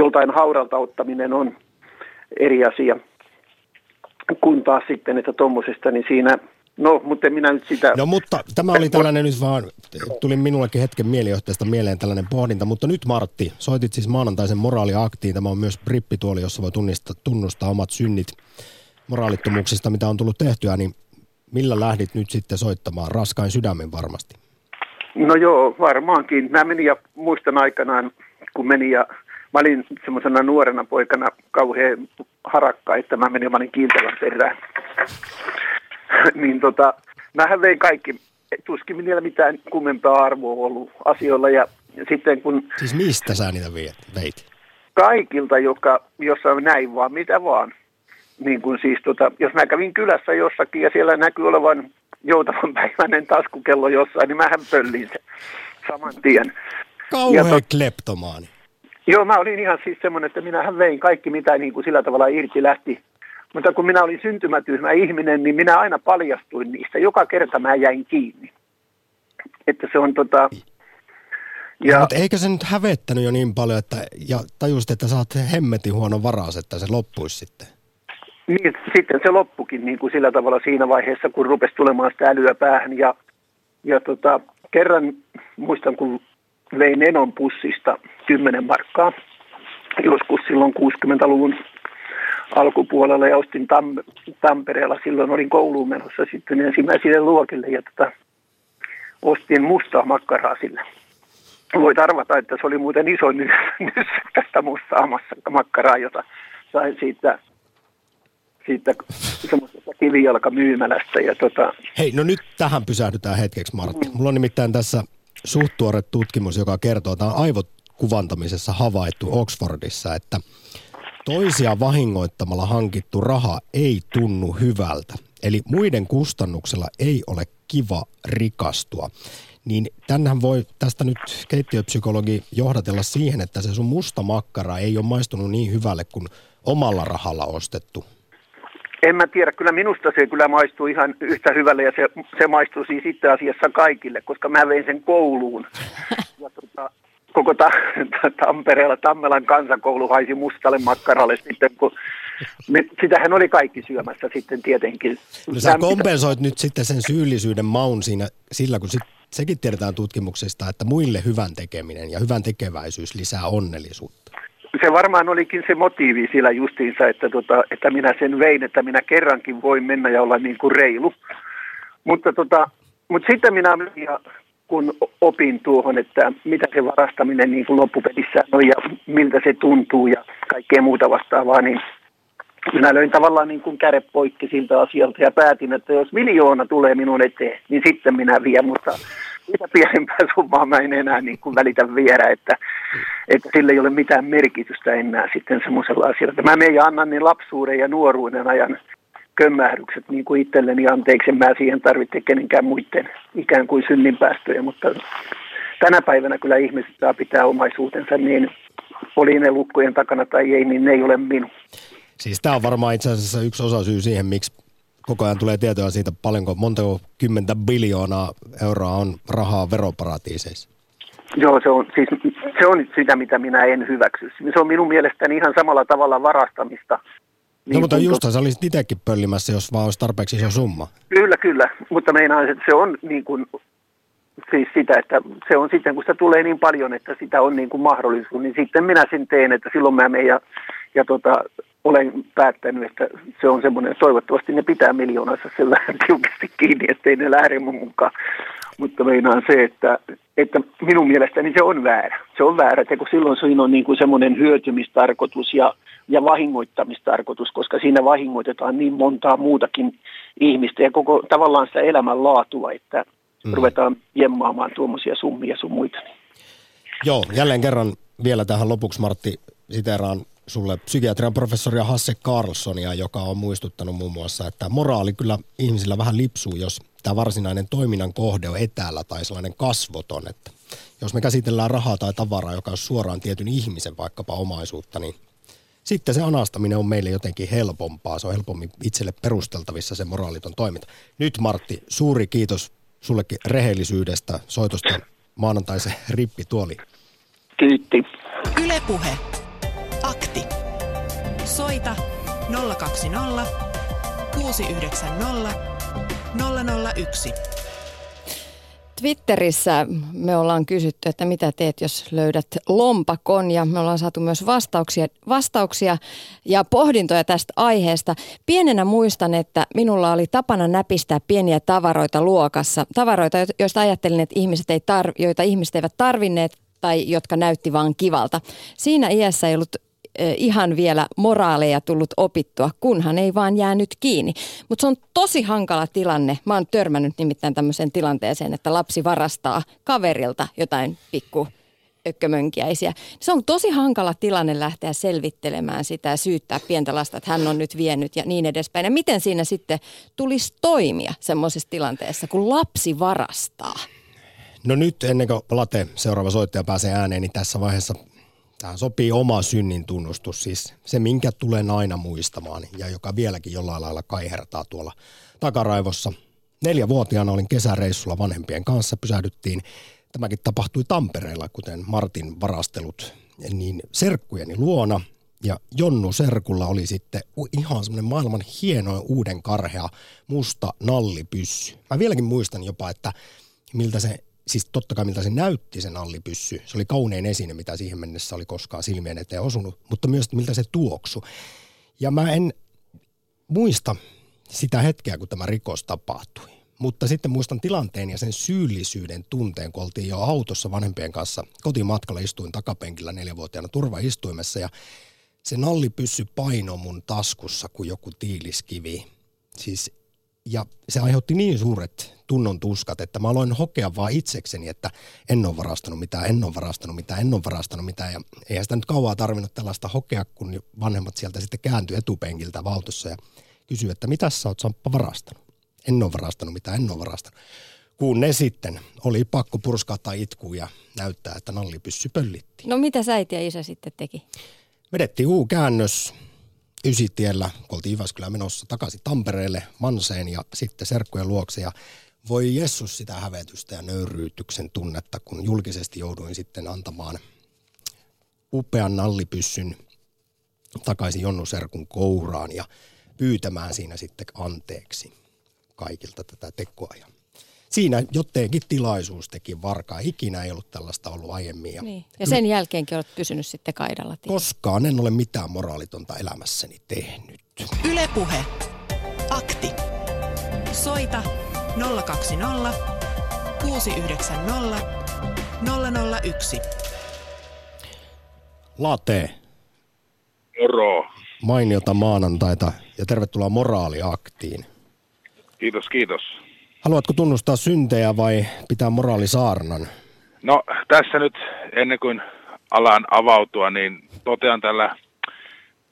joltain haudalta ottaminen on eri asia. Kun taas sitten, että tuommoisesta, niin siinä, no, mutta minä nyt sitä. No, mutta tämä oli tällainen nyt vaan, tuli minullekin hetken mielijohteesta mieleen tällainen pohdinta, mutta nyt Martti, soitit siis maanantaisen moraaliaktiin, tämä on myös brippituoli, jossa voi tunnustaa omat synnit moraalittomuuksista, mitä on tullut tehtyä, niin millä lähdit nyt sitten soittamaan, raskain sydämin varmasti? No joo, varmaankin. Mä menin ja muistan aikanaan, kun menin ja mä olin semmoisena nuorena poikana kauhean harakka, että mä menin kiiltävän perään. Niin mähän vein kaikki, tuskin minulla mitään kummempaa arvoa ollut asioilla ja sitten kun. Siis mistä sä niitä veit? kaikilta, jossa näin vaan mitä vaan. Niin kuin siis, jos mä kävin kylässä jossakin ja siellä näkyy olevan joutavanpäiväinen taskukello jossain, niin mähän pöllin sen saman tien. Kauhea kleptomaani. Joo, mä olin ihan siis semmoinen, että minähän vein kaikki mitä niin kuin sillä tavalla irti lähti. Mutta kun minä olin syntymätyhmä ihminen, niin minä aina paljastuin niistä. Joka kerta mä jäin kiinni. Että se on ja mutta eikö se nyt hävettänyt jo niin paljon, että ja tajusit, että sä oot hemmetin huono varas, että se loppuisi sitten? Niin, sitten se loppukin niin kuin sillä tavalla siinä vaiheessa, kun rupesi tulemaan sitä älyä päähän. Ja kerran muistan, kun vein enon pussista 10 markkaa, joskus silloin 60-luvun alkupuolella, ja ostin Tampereella, silloin olin kouluun menossa sitten ensimmäisille luokille, ja ostin mustaa makkaraa sille. Voit arvata, että se oli muuten iso nyssä tästä mustaa makkaraa, jota sain siitä semmoisesta kivijalkamyymälästä. Ja Hei, no nyt tähän pysähdytään hetkeksi, Martti. Mulla on nimittäin tässä suht tuore tutkimus, joka kertoo, että on aivokuvantamisessa havaittu Oxfordissa, että toisia vahingoittamalla hankittu raha ei tunnu hyvältä. Eli muiden kustannuksella ei ole kiva rikastua. Niin tänhän voi tästä nyt keittiöpsykologi johdatella siihen, että se sun musta makkara ei ole maistunut niin hyvälle kuin omalla rahalla ostettu. En mä tiedä, kyllä minusta se kyllä maistuu ihan yhtä hyvälle ja se maistuu siis itse asiassa kaikille, koska mä vein sen kouluun. Ja koko Tampereella Tammelan kansankoulu haisi mustalle makkaralle sitten, kun sitähän oli kaikki syömässä sitten tietenkin. No sä kompensoit nyt sitten sen syyllisyyden maun siinä sillä, kun sekin tiedetään tutkimuksesta, että muille hyvän tekeminen ja hyvän tekeväisyys lisää onnellisuutta. Se varmaan olikin se motiivi sillä justiinsa, että minä sen vein, että minä kerrankin voin mennä ja olla niin kuin reilu. Mutta sitten minä kun opin tuohon, että mitä se varastaminen niin kuin loppupelissä on ja miltä se tuntuu ja kaikkea muuta vastaavaa, niin minä löin tavallaan niin kuin kädet poikki siltä asialta ja päätin, että jos 1 miljoona tulee minun eteen, niin sitten minä vien, mutta mitä pienempää summaa mä en enää niin kuin välitä viedä, että sillä ei ole mitään merkitystä enää sitten semmoisella asialla. Mä meidän annan niin lapsuuden ja nuoruuden ajan kömmähdykset niin kuin itselleni anteeksi, mä siihen tarvitse kenenkään muiden ikään kuin synninpäästöjä, mutta tänä päivänä kyllä ihmiset saa pitää omaisuutensa, niin oli ne lukkojen takana tai ei, niin ne ei ole minun. Siis tämä on varmaan itse asiassa yksi osasyy siihen, miksi koko ajan tulee tietoa siitä, paljonko, montako 10 biljoonaa euroa on rahaa veroparatiiseissa. Joo, se on sitä, mitä minä en hyväksy. Se on minun mielestäni ihan samalla tavalla varastamista. No niin, mutta justaan sä olisit itsekin pöllimässä, jos vaan olisi tarpeeksi iso summa. Kyllä, mutta meinaan, että se on niin kuin, siis sitä, että se on sitten, kun sitä tulee niin paljon, että sitä on niin kuin mahdollisuus, niin sitten minä sen teen, että silloin mä menen olen päättänyt, että se on semmoinen, toivottavasti ne pitää miljoonassa sen vähän tiukasti kiinni, ettei ne lähde mun mukaan. Mutta meinaan se, että minun mielestäni se on väärä. Se on väärä, että kun silloin siinä on niin kuin semmoinen hyötymistarkoitus ja vahingoittamistarkoitus, koska siinä vahingoitetaan niin montaa muutakin ihmistä ja koko tavallaan sitä elämänlaatua, että ruvetaan jemmaamaan tuommoisia summia sun muita. Joo, jälleen kerran vielä tähän lopuksi, Martti, siteraan sulle psykiatrian professoria Hasse Carlssonia, joka on muistuttanut muun muassa, että moraali kyllä ihmisillä vähän lipsuu, jos tämä varsinainen toiminnan kohde on etäällä tai sellainen kasvoton. Että jos me käsitellään rahaa tai tavaraa, joka on suoraan tietyn ihmisen vaikkapa omaisuutta, niin sitten se anastaminen on meille jotenkin helpompaa. Se on helpommin itselle perusteltavissa se moraaliton toiminta. Nyt Martti, suuri kiitos sullekin rehellisyydestä, soitosta maanantaisen rippituoli. Kiitti. Yle Puhe. Akti. Soita 020 690 001. Twitterissä me ollaan kysytty, että mitä teet, jos löydät lompakon, ja me ollaan saatu myös vastauksia ja pohdintoja tästä aiheesta. Pienenä muistan, että minulla oli tapana näpistää pieniä tavaroita luokassa. Tavaroita, joista ajattelin, että joita ihmiset eivät tarvinneet, tai jotka näytti vaan kivalta. Siinä iässä ei ollut ihan vielä moraaleja tullut opittua, kunhan ei vaan jäänyt kiinni. Mutta se on tosi hankala tilanne. Mä oon törmännyt nimittäin tämmöiseen tilanteeseen, että lapsi varastaa kaverilta jotain pikku ökkömönkiäisiä. Se on tosi hankala tilanne lähteä selvittelemään sitä ja syyttää pientä lasta, että hän on nyt vienyt ja niin edespäin. Ja miten siinä sitten tulisi toimia semmoisessa tilanteessa, kun lapsi varastaa? No nyt ennen kuin Late, seuraava soittaja, pääsee ääneen, niin tässä vaiheessa tähän sopii oma synnin tunnustus. Siis se, minkä tulen aina muistamaan ja joka vieläkin jollain lailla kaihertaa tuolla takaraivossa. 4-vuotiaana olin kesäreissulla vanhempien kanssa, pysähdyttiin. Tämäkin tapahtui Tampereella, kuten Martin varastelut, niin serkkujeni luona. Ja Jonnu serkulla oli sitten ihan semmoinen maailman hienoin uuden karhea musta nallipyssy. Mä vieläkin muistan jopa, että miltä se, siis totta kai miltä se näytti se nallipyssy. Se oli kaunein esine, mitä siihen mennessä oli koskaan silmien eteen osunut, mutta myös miltä se tuoksu. Ja mä en muista sitä hetkeä, kun tämä rikos tapahtui. Mutta sitten muistan tilanteen ja sen syyllisyyden tunteen, kun oltiin jo autossa vanhempien kanssa. Kotimatkalla istuin takapenkillä 4-vuotiaana turvaistuimessa ja se nallipyssy paino mun taskussa kuin joku tiiliskivi. Siis, ja se aiheutti niin suuret tunnon tuskat, että mä aloin hokea vaan itsekseni, että en ole varastanut mitään. Ja eihän sitä nyt kauaa tarvinnut tällaista hokea, kun vanhemmat sieltä sitten kääntyi etupenkiltä autossa ja kysyi, että mitä sä oot, Samppa, varastanut? En ole varastanut. Kun ne sitten oli pakko purskata itkuu ja näyttää, että nallipyssy pöllittiin. No mitä äiti ja isä sitten teki? Vedettiin U-käännös Ysitiellä, kun oltiin Jyväskylään menossa takaisin Tampereelle, Manseen ja sitten serkkujen luokse. Ja voi Jessus sitä hävetystä ja nöyryytyksen tunnetta, kun julkisesti jouduin sitten antamaan upean nallipyssyn takaisin Jonnu serkun kouraan ja pyytämään siinä sitten anteeksi kaikilta tätä tekoa. Ja siinä jotenkin tilaisuus teki varkaa. Ikinä ei ollut tällaista ollut aiemmin. Ja, niin. Ja sen jälkeenkin olet pysynyt sitten kaidalla. Koskaan en ole mitään moraalitonta elämässäni tehnyt. Yle Puhe. Akti. Soita 020 690 001. Late. Moro. Mainiota maanantaita ja tervetuloa moraaliaktiin. Kiitos, kiitos. Haluatko tunnustaa syntejä vai pitää moraalisaarnan? No tässä nyt ennen kuin alan avautua, niin totean tällä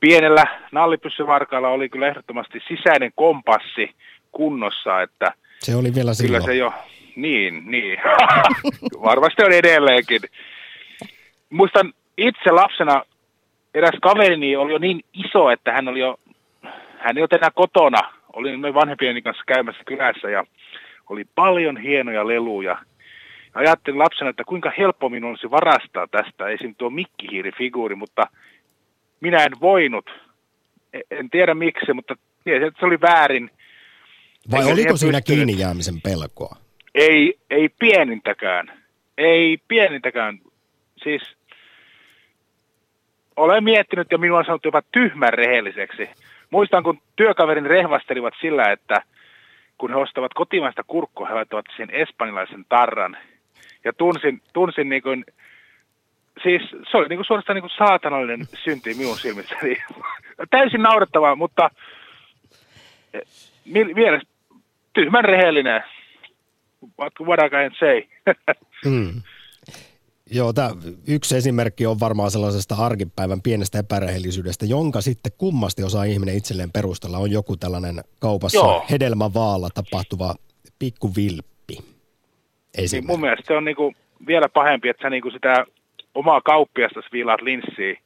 pienellä nallipyssyvarkaalla oli kyllä ehdottomasti sisäinen kompassi kunnossa, että se oli vielä silloin. Kyllä se jo, niin. Varmasti on edelleenkin. Muistan itse lapsena eräs kaverini oli jo niin iso, että hän ei ole enää kotona. Olin noin vanhempieni kanssa käymässä kylässä ja oli paljon hienoja leluja. Ajattelin lapsena, että kuinka helppo minun olisi varastaa tästä. Esim. Tuo mikkihiirifiguuri, mutta minä en voinut. En tiedä miksi, mutta se oli väärin. Vai oliko siinä kiinni jäämisen pelkoa? Ei pienintäkään. Siis olen miettinyt ja minua on sanottu jopa tyhmän rehelliseksi. Muistan, kun työkaverin rehvastelivat sillä, että kun he ostavat kotimaista kurkkua, he laittavat siihen espanjalaisen tarran. Ja tunsin niin kuin, siis se oli niin kuin suorastaan niin kuin saatanallinen synti minun silmissäni. Täysin naurettavaa, mutta mielestäni tyhmän rehellinen. What I can say. Joo, yksi esimerkki on varmaan sellaisesta arkipäivän pienestä epärehellisyydestä, jonka sitten kummasti osaa ihminen itselleen perustella. On joku tällainen kaupassa hedelmävaalla tapahtuva pikkuvilppi. Niin mun mielestä se on niinku vielä pahempi, että sä niinku sitä omaa kauppiastasi viilaat linssiin.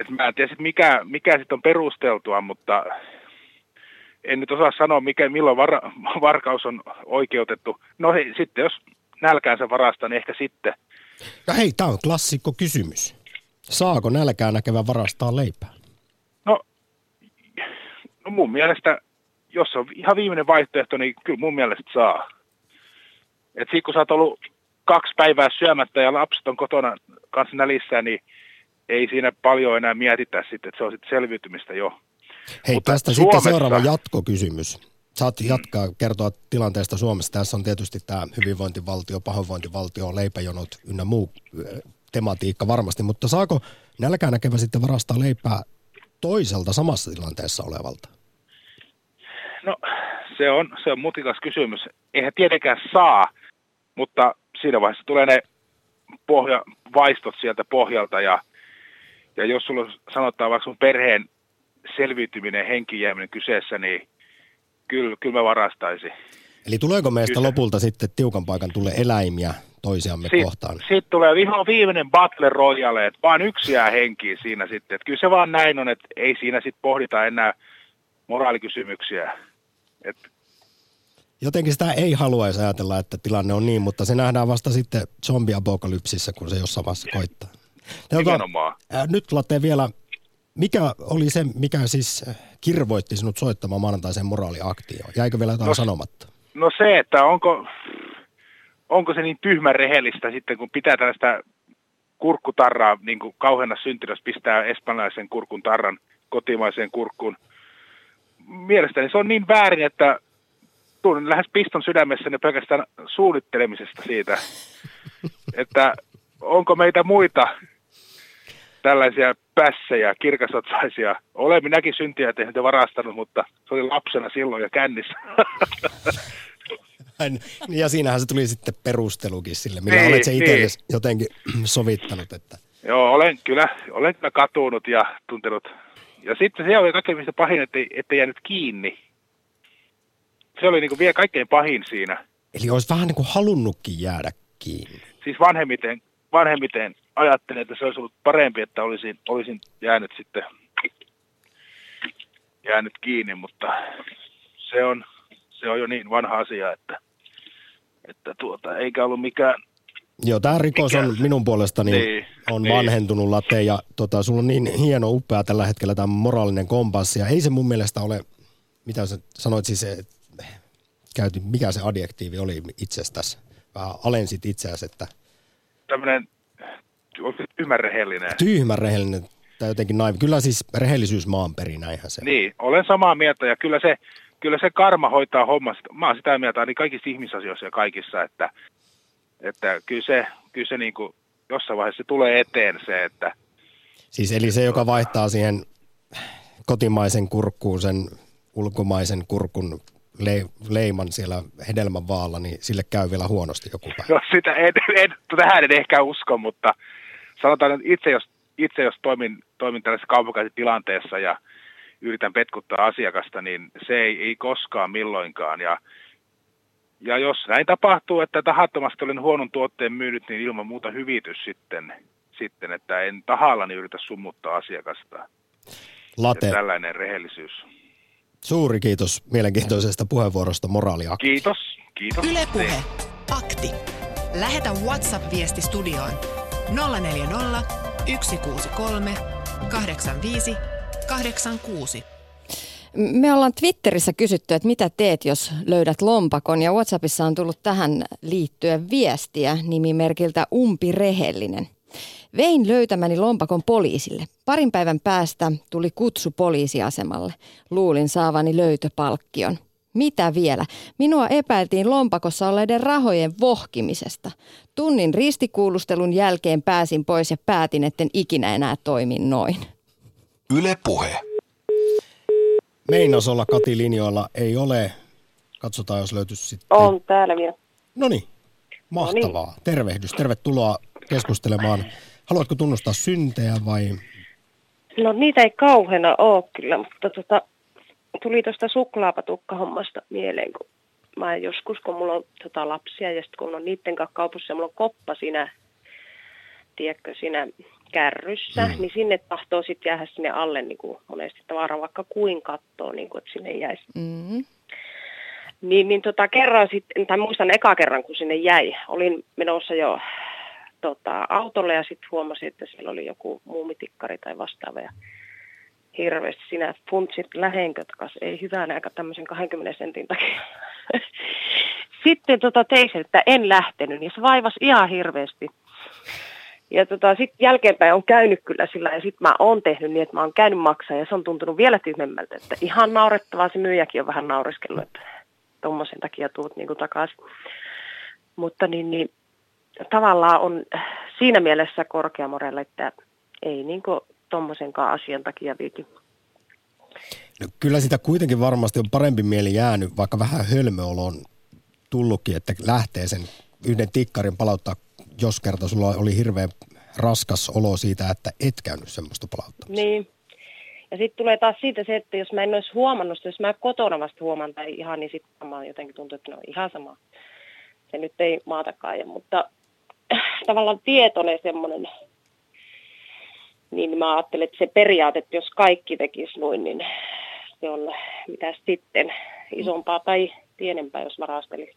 Et mä en tiedä sit mikä sitten on perusteltua, mutta en nyt osaa sanoa milloin varkaus on oikeutettu. No hei, sitten jos nälkäänsä varastaa, niin ehkä sitten. Ja hei, tämä on klassikko kysymys. Saako nälkää näkevä varastaa leipää? No mun mielestä, jos se on ihan viimeinen vaihtoehto, niin kyllä mun mielestä saa. Et siitä kun sä oot ollut 2 päivää syömättä ja lapset on kotona kanssa nälissä, niin ei siinä paljon enää mietitä sitten, että se on sitten selviytymistä jo. Hei, mutta tästä Suomessa sitten seuraava jatkokysymys. Saat jatkaa, kertoa tilanteesta Suomessa. Tässä on tietysti tämä hyvinvointivaltio, pahoinvointivaltio, leipäjonot ynnä muu tematiikka varmasti, mutta saako nälkää näkevä sitten varastaa leipää toiselta samassa tilanteessa olevalta? No se on mutikas kysymys. Eihän tietenkään saa, mutta siinä vaiheessa tulee ne vaistot sieltä pohjalta ja jos sulla sanotaan vaikka sun perheen selviytyminen, henkiin jääminen kyseessä, niin kyllä mä varastaisin. Eli tuleeko meistä lopulta sitten tiukan paikan tulee eläimiä toisiamme kohtaan? Sitten tulee ihan viimeinen battle royale, että vaan yksi jää henkiin siinä sitten. Että kyllä se vaan näin on, että ei siinä sitten pohdita enää moraalikysymyksiä. Että jotenkin sitä ei haluaisi ajatella, että tilanne on niin, mutta se nähdään vasta sitten zombiapokalypsissä, kun se jossain vaiheessa koittaa. Nimenomaan. Nyt Latte vielä, mikä oli se, mikä siis kirvoitti sinut soittamaan maanantaiseen moraaliaktioon? Jäikö vielä jotain sanomatta? No se, että onko se niin tyhmän rehellistä sitten, kun pitää tällaista kurkkutarraa, niin kuin kauheana syntinössä pistää espanjalaisen kurkun tarran kotimaiseen kurkkuun. Mielestäni se on niin väärin, että tunnen lähes piston sydämessäni pelkästään suunnittelemisesta siitä, että onko meitä muita tällaisia pässejä, kirkasotsaisia. Olen minäkin syntiä tehnyt ja varastanut, mutta se oli lapsena silloin ja kännissä. Ja siinähän se tuli sitten perustelukin sille, millä niin, olet se itsellesi jotenkin sovittanut. Että joo, olen kyllä katunut ja tuntenut. Ja sitten se oli kaikkein mistä pahin, ettei jäänyt kiinni. Se oli niinku vielä kaikkein pahin siinä. Eli olisi vähän niin kuin halunnutkin jäädä kiinni. Siis vanhemmiten ajattelin, että se olisi ollut parempi, että olisin jäänyt sitten kiinni, mutta se on jo niin vanha asia, että eikä ollut mikään. Joo, tämä rikos on minun puolestani on vanhentunut, Latte, ja sulla on niin hieno, upea tällä hetkellä tämä moraalinen kompassi, ja ei se mun mielestä ole, mitä sä sanoit siis, mikä se adjektiivi oli itsestäsi, vähän alensit itseäsi, että tämmöinen tyhmän rehellinen tai jotenkin naivi. Kyllä siis rehellisyys maanperi, näinhän se. Niin, olen samaa mieltä ja kyllä se karma hoitaa homma. Mä oon sitä mieltä ainakin kaikissa ihmisasioissa ja kaikissa, että kyllä se niin kuin jossain vaiheessa se tulee eteen se, että siis eli se, joka vaihtaa siihen kotimaisen kurkkuun sen ulkomaisen kurkun leiman siellä hedelmän vaalla, niin sille käy vielä huonosti joku päivä. No sitä tähän en ehkä usko, mutta sanotaan, että itse jos toimin tällaisessa kaupunkilaisessa tilanteessa ja yritän petkuttaa asiakasta, niin se ei koskaan milloinkaan. Ja jos näin tapahtuu, että tahattomasti olen huonon tuotteen myynyt, niin ilman muuta hyvitys sitten että en tahallani yritä summuttaa asiakasta. Latte. Ja tällainen rehellisyys. Suuri kiitos mielenkiintoisesta puheenvuorosta moraaliakti. Kiitos. Yle Puhe. Akti. Lähetä WhatsApp-viesti studioon 040 163 85 86. Me ollaan Twitterissä kysytty, että mitä teet, jos löydät lompakon. Ja WhatsAppissa on tullut tähän liittyen viestiä nimimerkiltä Umpirehellinen. Vein löytämäni lompakon poliisille. Parin päivän päästä tuli kutsu poliisiasemalle. Luulin saavani löytöpalkkion. Mitä vielä? Minua epäiltiin lompakossa olleiden rahojen vohkimisesta. Tunnin ristikuulustelun jälkeen pääsin pois ja päätin, etten ikinä enää toimi noin. Yle Puhe. Meinas olla Kati linjoilla. Ei ole. Katsotaan, jos löytyisi sitten. On täällä vielä. Noniin. Mahtavaa. Noniin. Tervehdys. Tervetuloa keskustelemaan. Haluatko tunnustaa syntejä vai? No niitä ei kauheena ole kyllä, mutta tuli tuosta suklaapatukkahommasta mieleen, kun mä joskus, kun mulla on lapsia ja sitten kun on niiden kanssa kaupassa ja mulla on koppa siinä, tiedätkö, siinä kärryssä, niin sinne tahtoo sitten jäädä sinne alle niin kuin monesti tavaraa, vaikka kuin kattoo, niin kuin, että sinne jäisi. Mm. Niin, kerran sitten, tai muistan eka kerran, kun sinne jäi, olin menossa jo autolle ja sitten huomasin, että siellä oli joku muumitikkari tai vastaava ja hirveästi sinä funtsit lähenkö takaisin, ei hyvänä aika tämmöisen 20 sentin takia. Sitten tein sen, että en lähtenyt ja se vaivasi ihan hirveästi. Ja sitten jälkeenpäin on käynyt kyllä sillä ja sitten mä oon tehnyt niin, että mä oon käynyt maksaa ja se on tuntunut vielä tyhmemmältä, että ihan naurettavaa, se myyjäkin on vähän naureskellut, että tommosen takia tuut niinku takaisin. Mutta niin tavallaan on siinä mielessä korkea moraali, että ei niin kuin tommosenkaan asian takia viity. No, kyllä sitä kuitenkin varmasti on parempi mieli jäänyt, vaikka vähän hölmöolo on tullutkin, että lähtee sen yhden tikkarin palauttaa jos kerta sulla oli hirveän raskas olo siitä, että et käynyt semmoista palauttamista. Niin. Ja sitten tulee taas siitä se, että jos mä en olisi huomannut, jos mä kotona vasta huomaan tai ihan, niin sitten mä jotenkin tuntuu, että ne on ihan sama. Se nyt ei maatakaan. Ja, mutta tavallaan tietoinen semmoinen, niin mä ajattelin, että se periaate, että jos kaikki tekisi noin, niin se on mitä sitten isompaa tai pienempää, jos varastelisi.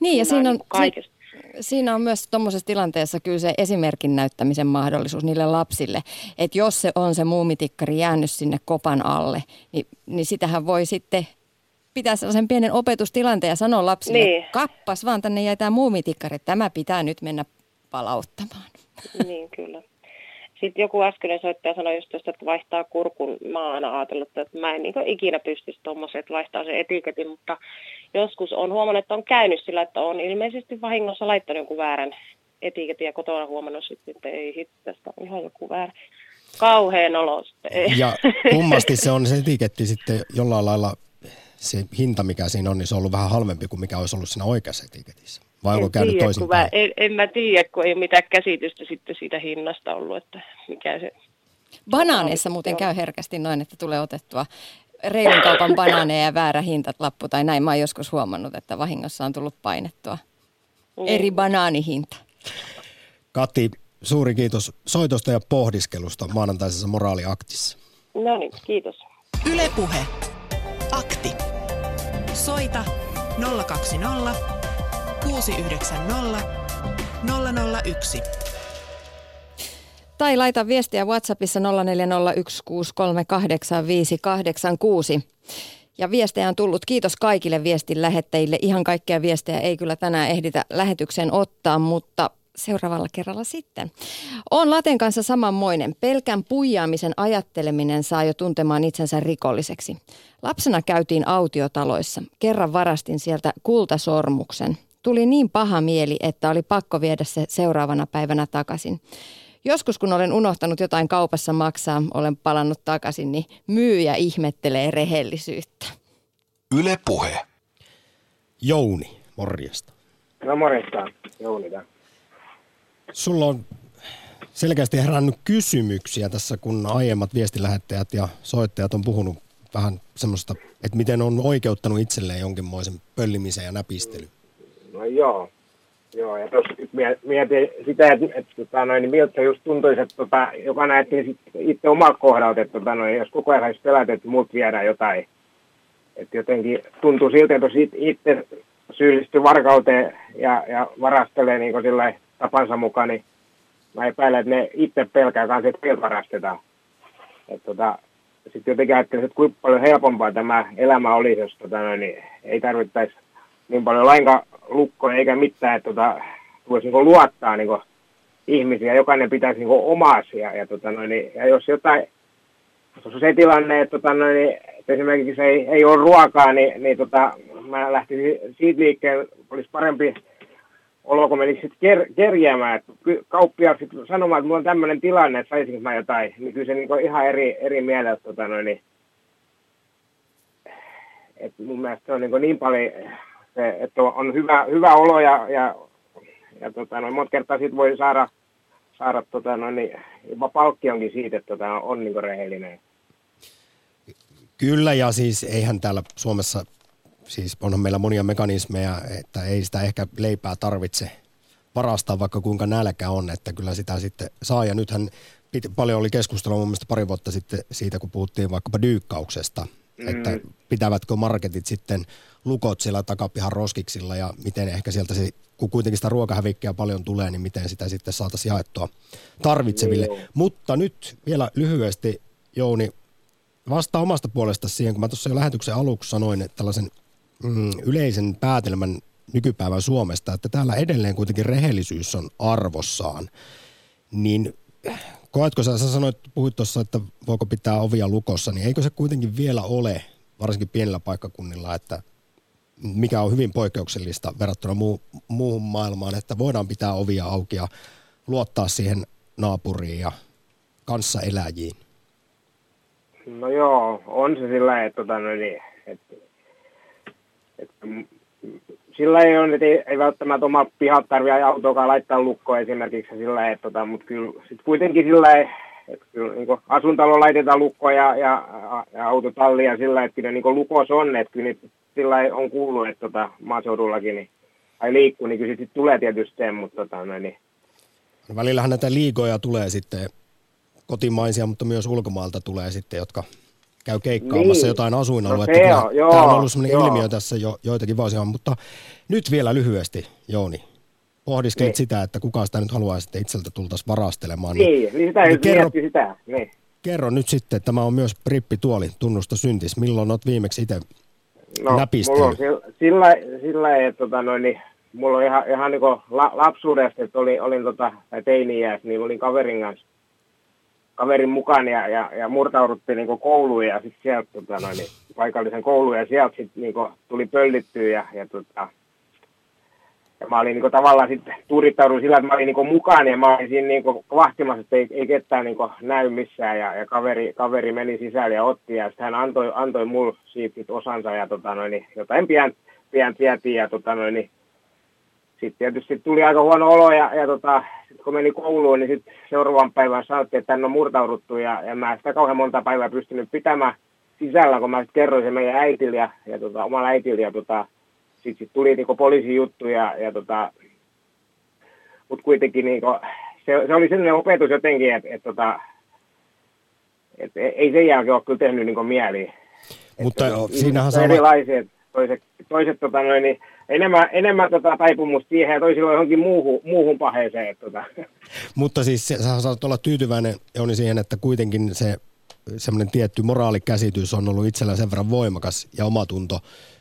Niin ja siinä on kaikesta. Siinä on myös tuommoisessa tilanteessa kyllä se esimerkin näyttämisen mahdollisuus niille lapsille, että jos se on se muumitikkari jäänyt sinne kopan alle, niin sitähän voi sitten pitää sellaisen pienen opetustilanteen ja sanoa lapsille, niin. Kappas vaan tänne jäi tämä muumitikkari, tämä pitää nyt mennä palauttamaan. Niin kyllä. Sitten joku äskeinen soittaja sanoi just tuosta, että vaihtaa kurkun. Mä oon aina ajatellut, että mä en niin ikinä pystyisi tuommoisen, että vaihtaa sen etiketin, mutta joskus on huomannut, että on käynyt sillä, että on ilmeisesti vahingossa laittanut jonkun väärän etiketin ja kotona huomannut sitten, että ei hitto, tästä on ihan joku väärä. Kauheen olo sitten. Ja kummasti se on se etiketti sitten jollain lailla, se hinta mikä siinä on, niin se on ollut vähän halvempi kuin mikä olisi ollut siinä oikeassa etiketissä. Vai onko käynyt toisinpäin? En mä tiedä, kun ei ole mitään käsitystä sitten siitä hinnasta ollut, että mikä se... Banaaneissa muuten käy herkästi noin, että tulee otettua reilun kaupan banaaneja ja väärä hintalappu tai näin. Mä oon joskus huomannut, että vahingossa on tullut painettua eri banaanihinta. Kati, suuri kiitos soitosta ja pohdiskelusta maanantaisessa moraaliaktissa. No niin, kiitos. Yle Puhe. Akti. Soita 020 690 001. Tai laita viestiä WhatsAppissa 0401638586. Ja viestejä on tullut. Kiitos kaikille viestin lähettäjille. Ihan kaikkia viestejä ei kyllä tänään ehditä lähetykseen ottaa, mutta seuraavalla kerralla sitten. On Laten kanssa samanmoinen. Pelkän puijaamisen ajatteleminen saa jo tuntemaan itsensä rikolliseksi. Lapsena käytiin autiotaloissa. Kerran varastin sieltä kultasormuksen. Tuli niin paha mieli, että oli pakko viedä se seuraavana päivänä takaisin. Joskus kun olen unohtanut jotain kaupassa maksaa, olen palannut takaisin, niin myyjä ihmettelee rehellisyyttä. Yle Puhe. Jouni, morjesta. No morjesta, Jouni. Sulla on selkeästi herännyt kysymyksiä tässä, kun aiemmat viestilähettäjät ja soittajat on puhunut vähän semmoista, että miten on oikeuttanut itselleen jonkinmoisen pöllimisen ja näpistelyn. No joo, ja tuossa mietin sitä, että miltä se just tuntuisi, että joka näettiin itse omaa kohdalta, että jos koko ajan olisi pelätä, että multa viedään jotain. Että jotenkin tuntuu siltä, että jos itse syyllistyy varkauteen ja varastelee niin kuin sillä tapansa mukaan, niin mä epäilen, että ne itse pelkää kanssa, että vielä varastetaan. Että sitten jotenkin ajattelin, että kuinka paljon helpompaa tämä elämä olisi, jos ei tarvittaisi niin paljon lainkaan lukkoja eikä mitään, että voisi niin luottaa niin ihmisiä, jokainen pitäisi niin omaa asiaa. Ja jos jotain, jos on se tilanne, että esimerkiksi ei ole ruokaa, niin mä lähtisin siitä liikkeen, olisi parempi olo, kun menisin kerjäämään. Kauppiaat sanomaan, että mulla on tämmöinen tilanne, että saisinko mä jotain, niin kyllä se niin ihan eri mielellä. Että mun mielestä se on niin paljon... Se, että on hyvä olo ja monta kertaa siitä voi saada jopa palkkionkin siitä, että on niin rehellinen. Kyllä, ja siis eihän täällä Suomessa, siis onhan meillä monia mekanismeja, että ei sitä ehkä leipää tarvitse varastaa, vaikka kuinka nälkä on, että kyllä sitä sitten saa. Ja nythän paljon oli keskustelua mun mielestä pari vuotta sitten siitä, kun puhuttiin vaikkapa dyykkauksesta. Että pitävätkö marketit sitten lukot siellä takapihan roskiksilla ja miten ehkä sieltä se, kun kuitenkin sitä ruokahävikkiä paljon tulee, niin miten sitä sitten saataisiin jaettua tarvitseville. Mm. Mutta nyt vielä lyhyesti, Jouni, vastaa omasta puolesta siihen, kun mä tuossa jo lähetyksen aluksi sanoin, että tällaisen yleisen päätelmän nykypäivän Suomesta, että täällä edelleen kuitenkin rehellisyys on arvossaan, niin... Koetko sä sanoit, puhuit tuossa, että voiko pitää ovia lukossa, niin eikö se kuitenkin vielä ole, varsinkin pienillä paikkakunnilla, että mikä on hyvin poikkeuksellista verrattuna muuhun maailmaan, että voidaan pitää ovia auki ja luottaa siihen naapuriin ja kanssaeläjiin? No joo, on se sillä tavalla, että sillä ei ole, että ei välttämättä oma pihat tarvitse autoakaan laittaa lukkoon esimerkiksi sillä, että mutta kyllä sitten kuitenkin sillä ei, että kyllä niin asuntalo laitetaan lukkoon ja autotallia sillä, että kyllä niin lukos on, että kyllä sillä ei on kuullut, että maaseudullakin niin, tai liikkuu, niin kyllä sitten tulee tietysti sen, mutta niin. No välillähän näitä liigoja tulee sitten kotimaisia, mutta myös ulkomailta tulee sitten, jotka käy keikkaamassa niin jotain asuinaluetta. No tämä on ollut sellainen ilmiö tässä jo joitakin vuosia, mutta nyt vielä lyhyesti, Jouni. Pohdiskelet niin sitä, että kuka sitä nyt haluaisi, että itseltä tultaisiin varastelemaan. Niin, niin sitä niin kerro. Niin. Kerro nyt sitten, että tämä on myös brippituoli, tunnusta syntis. Milloin olet viimeksi itse näpistellyt? No, mulla on sillä että niin, mulla on ihan niin kuin lapsuudesta, että olin teini-iässä, niin olin kaverin kanssa. Kaverin mukaan ja murtauduttiin niin kouluun ja sitten sieltä niin, paikallisen kouluun ja sieltä sitten niin tuli pöllittyä ja mä olin niin tavallaan sitten tuurittaudun sillä, että mä olin niin mukaan ja mä olin siinä niin vahtimassa, että ei ketään niin näy missään ja kaveri meni sisälle ja otti ja sitten hän antoi mulle siitä sit osansa ja jotain pian tiettiin ja niin. Sitten tietysti tuli aika huono olo ja sitten kun meni kouluun, niin sitten seuraavan päivän sanottiin, että tänne on murtauduttu ja mä sitä kauhean monta päivää pystynyt pitämään sisällä, kun mä sitten kerroin sen meidän äitille ja omalla äitille ja sitten tuli niin poliisijuttu ja mut kuitenkin niin se oli sellainen opetus jotenkin, että ei sen jälkeen ole kyllä tehnyt niin mieliä. Mutta siinähän erilaiset toiset niin enemmän taipumusta siihen ja toisilla johonkin muuhun paheeseen. Mutta siis sä saat olla tyytyväinen, Jouni, siihen, että kuitenkin se semmoinen tietty moraalikäsitys on ollut itsellä sen verran voimakas ja omatunto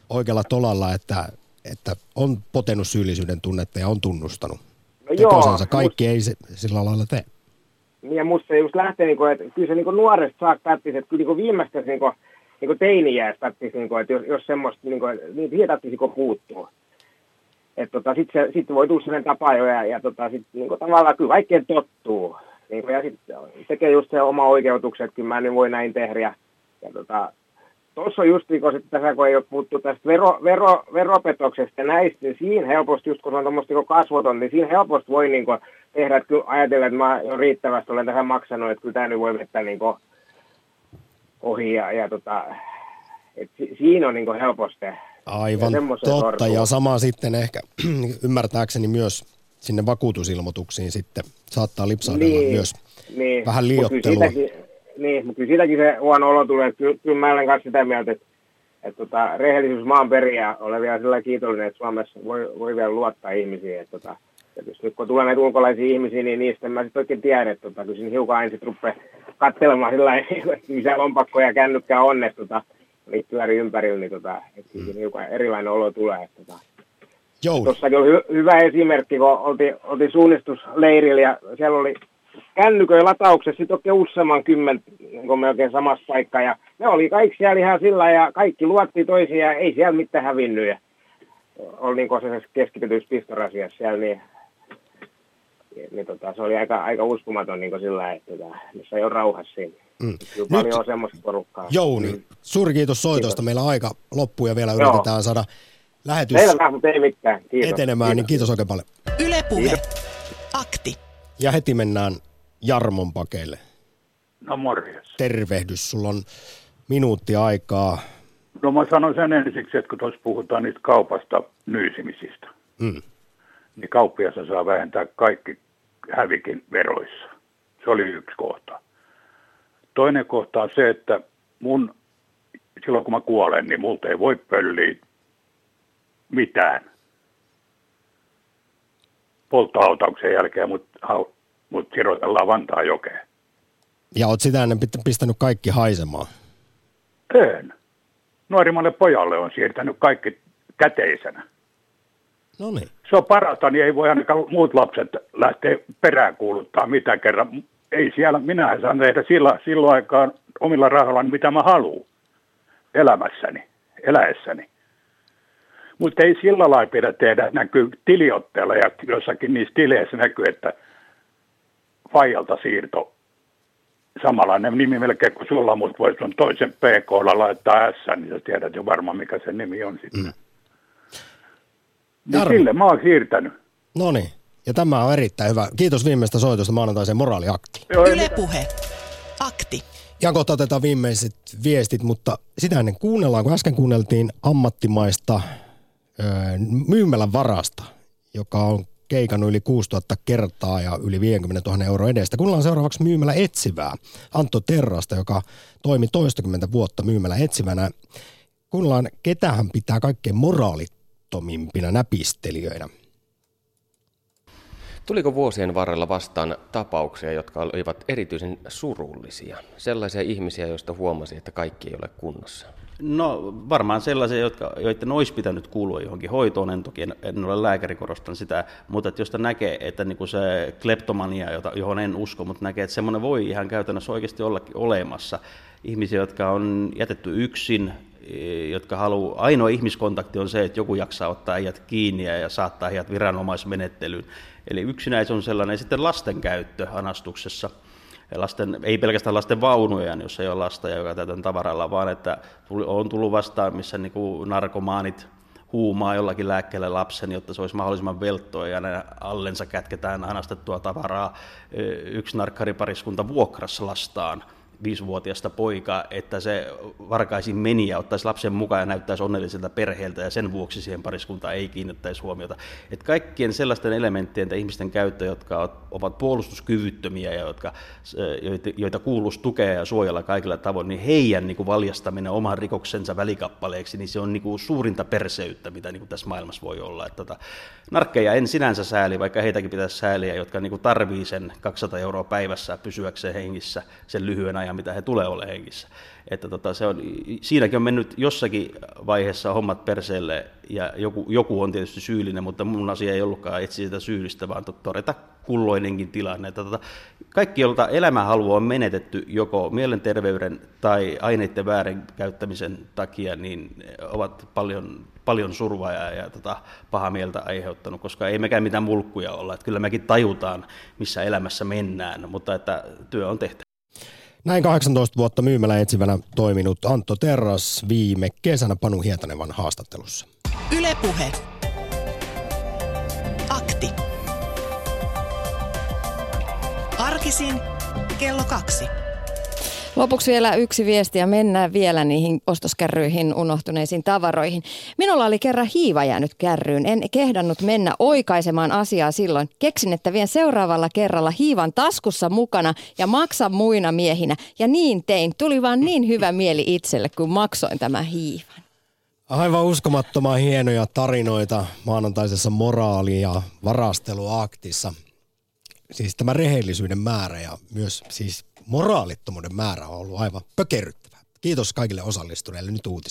oikealla tolalla, että on potenut syyllisyyden tunnetta ja on tunnustanut. No joo, kaikki ei sillä lailla tee. Ja musta se just lähtee, että kyllä se nuoresta saakka päättisi, että kyllä viimeistä niin teini-iäis tattisi, että jos semmoista, niin siihen tattisi puuttuu. Sitten voi tulla sellainen tapa jo ja sit, niin tavallaan kyllä kaikkeen tottuu. Niin ja sitten tekee just se oma oikeutukset, että kyllä mä en voi näin tehdä. Ja tuossa on just, sit, tässä, kun ei ole puhuttu tästä veropetoksesta ja näistä, niin siinä helposti, just kun se on tuommoista kasvoton, niin siinä helposti voi tehdä, että kyllä ajatella, että mä jo riittävästi olen tähän maksanut, että kyllä tämä nyt voi vetää ohi et siinä on helposti. Aivan totta sortua. Ja sama sitten ehkä ymmärtääkseni myös sinne vakuutusilmoituksiin sitten saattaa lipsahdella niin, myös niin, vähän liioittelua. Mutta kyllä siitäkin se huono olo tulee, että kyllä mä olen kanssa sitä mieltä, että rehellisyys maan perijää olen vielä sillä kiitollinen, että Suomessa voi vielä luottaa ihmisiin. Tietysti nyt kun tulee näitä ulkolaisia ihmisiä, niin niistä mä sitten oikein tiedän, että kyllä siinä hiukan aina sitten rupeaa katselemaan sillä tavalla, että missä lompakkoja ja kännykkää on, että niitä pyörii ympärillä, niin että hiukan erilainen olo tulee. Tuossakin oli hyvä esimerkki, kun oltiin suunnistusleirillä ja siellä oli kännyköjä latauksessa sitten oikein useamman kymmentä, kun me oikein samassa paikkaa. Ja ne oli kaikki siellä ihan sillä ja kaikki luotti toisiaan ja ei siellä mitään hävinnyt. Ja oli niin sellaisessa keskitetyissä pistorasiassa siellä niin se oli aika uskomaton niin sillä, että missä ei ole rauhassa siinä. Kyllä paljon on semmoista porukkaa. Jouni, suuri kiitos soitosta. Kiitos. Meillä on aika loppuu ja vielä yritetään saada lähetys etenemään. Kiitos. Niin kiitos oikein paljon. Yle Puhe. Kiitos. Akti. Ja heti mennään Jarmon pakeille. No morjes. Tervehdys. Sulla on minuutti aikaa. No mä sanon sen ensiksi, että kun tuossa puhutaan niistä kaupasta nyysimisistä. Niin kauppiassa saa vähentää kaikki hävikin veroissa. Se oli yksi kohta. Toinen kohta on se, että silloin kun mä kuolen, niin multa ei voi pölliä mitään. Polttohautauksen jälkeen mut sirotellaan Vantaan jokeen. Ja oot sitä ennen pistänyt kaikki haisemaan? En. Nuorimmalle pojalle on siirtänyt kaikki käteisenä. Noniin. Se on parasta, niin ei voi ainakaan muut lapset lähteä peräänkuuluttaa mitään kerran. Ei siellä, minä saan tehdä silloin aikaan omilla rahoillani, mitä mä haluan elämässäni, eläessäni. Mutta ei sillä lailla pidä tehdä, näkyy tiliotteella ja jossakin niissä tileissä näkyy, että faijalta siirto samanlainen nimi melkein kuin sulla, mutta voisi tuon toisen PK-lla laittaa S, niin sä tiedät jo varmaan mikä se nimi on sitten. Niin sille mä oon siirtänyt. No niin. Ja tämä on erittäin hyvä. Kiitos viimeistä soitosta maanantaisen moraaliaktiin. Yle Puhe. Akti. Ja kohta otetaan viimeiset viestit, mutta sitä ennen kuunnellaan, kun äsken kuunneltiin ammattimaista myymälän varasta, joka on keikannut yli 6000 kertaa ja yli 50 000 euroa edestä. Kuunnellaan seuraavaksi myymälä etsivää Antto Terrasta, joka toimi toistakymmentä vuotta myymälä etsivänä. Kuunnellaan, ketä hän pitää kaikkein moraalittomimpina näpistelijöinä. Tuliko vuosien varrella vastaan tapauksia, jotka olivat erityisen surullisia? Sellaisia ihmisiä, joista huomasi, että kaikki ei ole kunnossa? No varmaan sellaisia, joiden olisi pitänyt kuulua johonkin hoitoon. En toki en ole lääkäri, korostan sitä, mutta että josta näkee, että niin kuin se kleptomania, johon en usko, mutta näkee, että semmoinen voi ihan käytännössä oikeasti ollakin olemassa. Ihmisiä, jotka on jätetty yksin, jotka haluaa, ainoa ihmiskontakti on se, että joku jaksaa ottaa äijät kiinni ja saattaa äijät viranomaismenettelyyn. Eli yksinäisyys on sellainen. Sitten lasten käyttö anastuksessa. Lasten, ei pelkästään lasten vaunuja, jos ei ole lasta, joka täytön tavaralla, vaan että on tullut vastaan, missä niin kuin narkomaanit huumaa jollakin lääkkeellä lapsen, jotta se olisi mahdollisimman velttoa ja näin allensa kätketään anastettua tavaraa. Yksi narkkaripariskunta vuokrasi lastaan 5-vuotiaasta poikaa, että se varkaisi meni ja ottaisi lapsen mukaan ja näyttäisi onnelliselta perheeltä ja sen vuoksi siihen pariskuntaan ei kiinnittäisi huomiota. Että kaikkien sellaisten elementtien tai ihmisten käyttö, jotka ovat puolustuskyvyttömiä ja joita kuuluisi tukea ja suojella kaikilla tavoin, niin heidän niin kuin valjastaminen oman rikoksensa välikappaleeksi, niin se on niin kuin suurinta perseyttä, mitä niin kuin tässä maailmassa voi olla. Että narkkeja en sinänsä sääli, vaikka heitäkin pitäisi sääliä, jotka niin kuin tarvii sen 200 euroa päivässä pysyäkseen hengissä sen lyhyen ajan, mitä he tulee ole hengissä. Että siinäkin on mennyt jossakin vaiheessa hommat perseelle ja joku on tietysti syyllinen, mutta mun asia ei ollutkaan etsiä sitä syyllistä, vaan todeta kulloinenkin tilanne. Kaikki, jolta elämänhalua on menetetty joko mielenterveyden tai aineiden väärinkäyttämisen takia, niin ovat paljon surua ja pahaa mieltä aiheuttanut, koska ei mekään mitään mulkkuja olla. Että kyllä mekin tajutaan, missä elämässä mennään, mutta että työ on tehty. Näin 18 vuotta myymälän etsivänä toiminut Antto Terras viime kesänä Panu Hietanevan haastattelussa. Yle Puhe. Akti. Arkisin kello 2. Lopuksi vielä yksi viesti ja mennään vielä niihin ostoskärryihin unohtuneisiin tavaroihin. Minulla oli kerran hiiva jäänyt kärryyn. En kehdannut mennä oikaisemaan asiaa silloin. Keksin, että vien seuraavalla kerralla hiivan taskussa mukana ja maksan muina miehinä. Ja niin tein. Tuli vaan niin hyvä mieli itselle, kun maksoin tämän hiivan. Aivan uskomattoman hienoja tarinoita maanantaisessa moraali- ja varasteluaktissa. Siis tämä rehellisyyden määrä ja myös siis moraalittomuuden määrä on ollut aivan pökerryttävää. Kiitos kaikille osallistuneille nyt uutisia.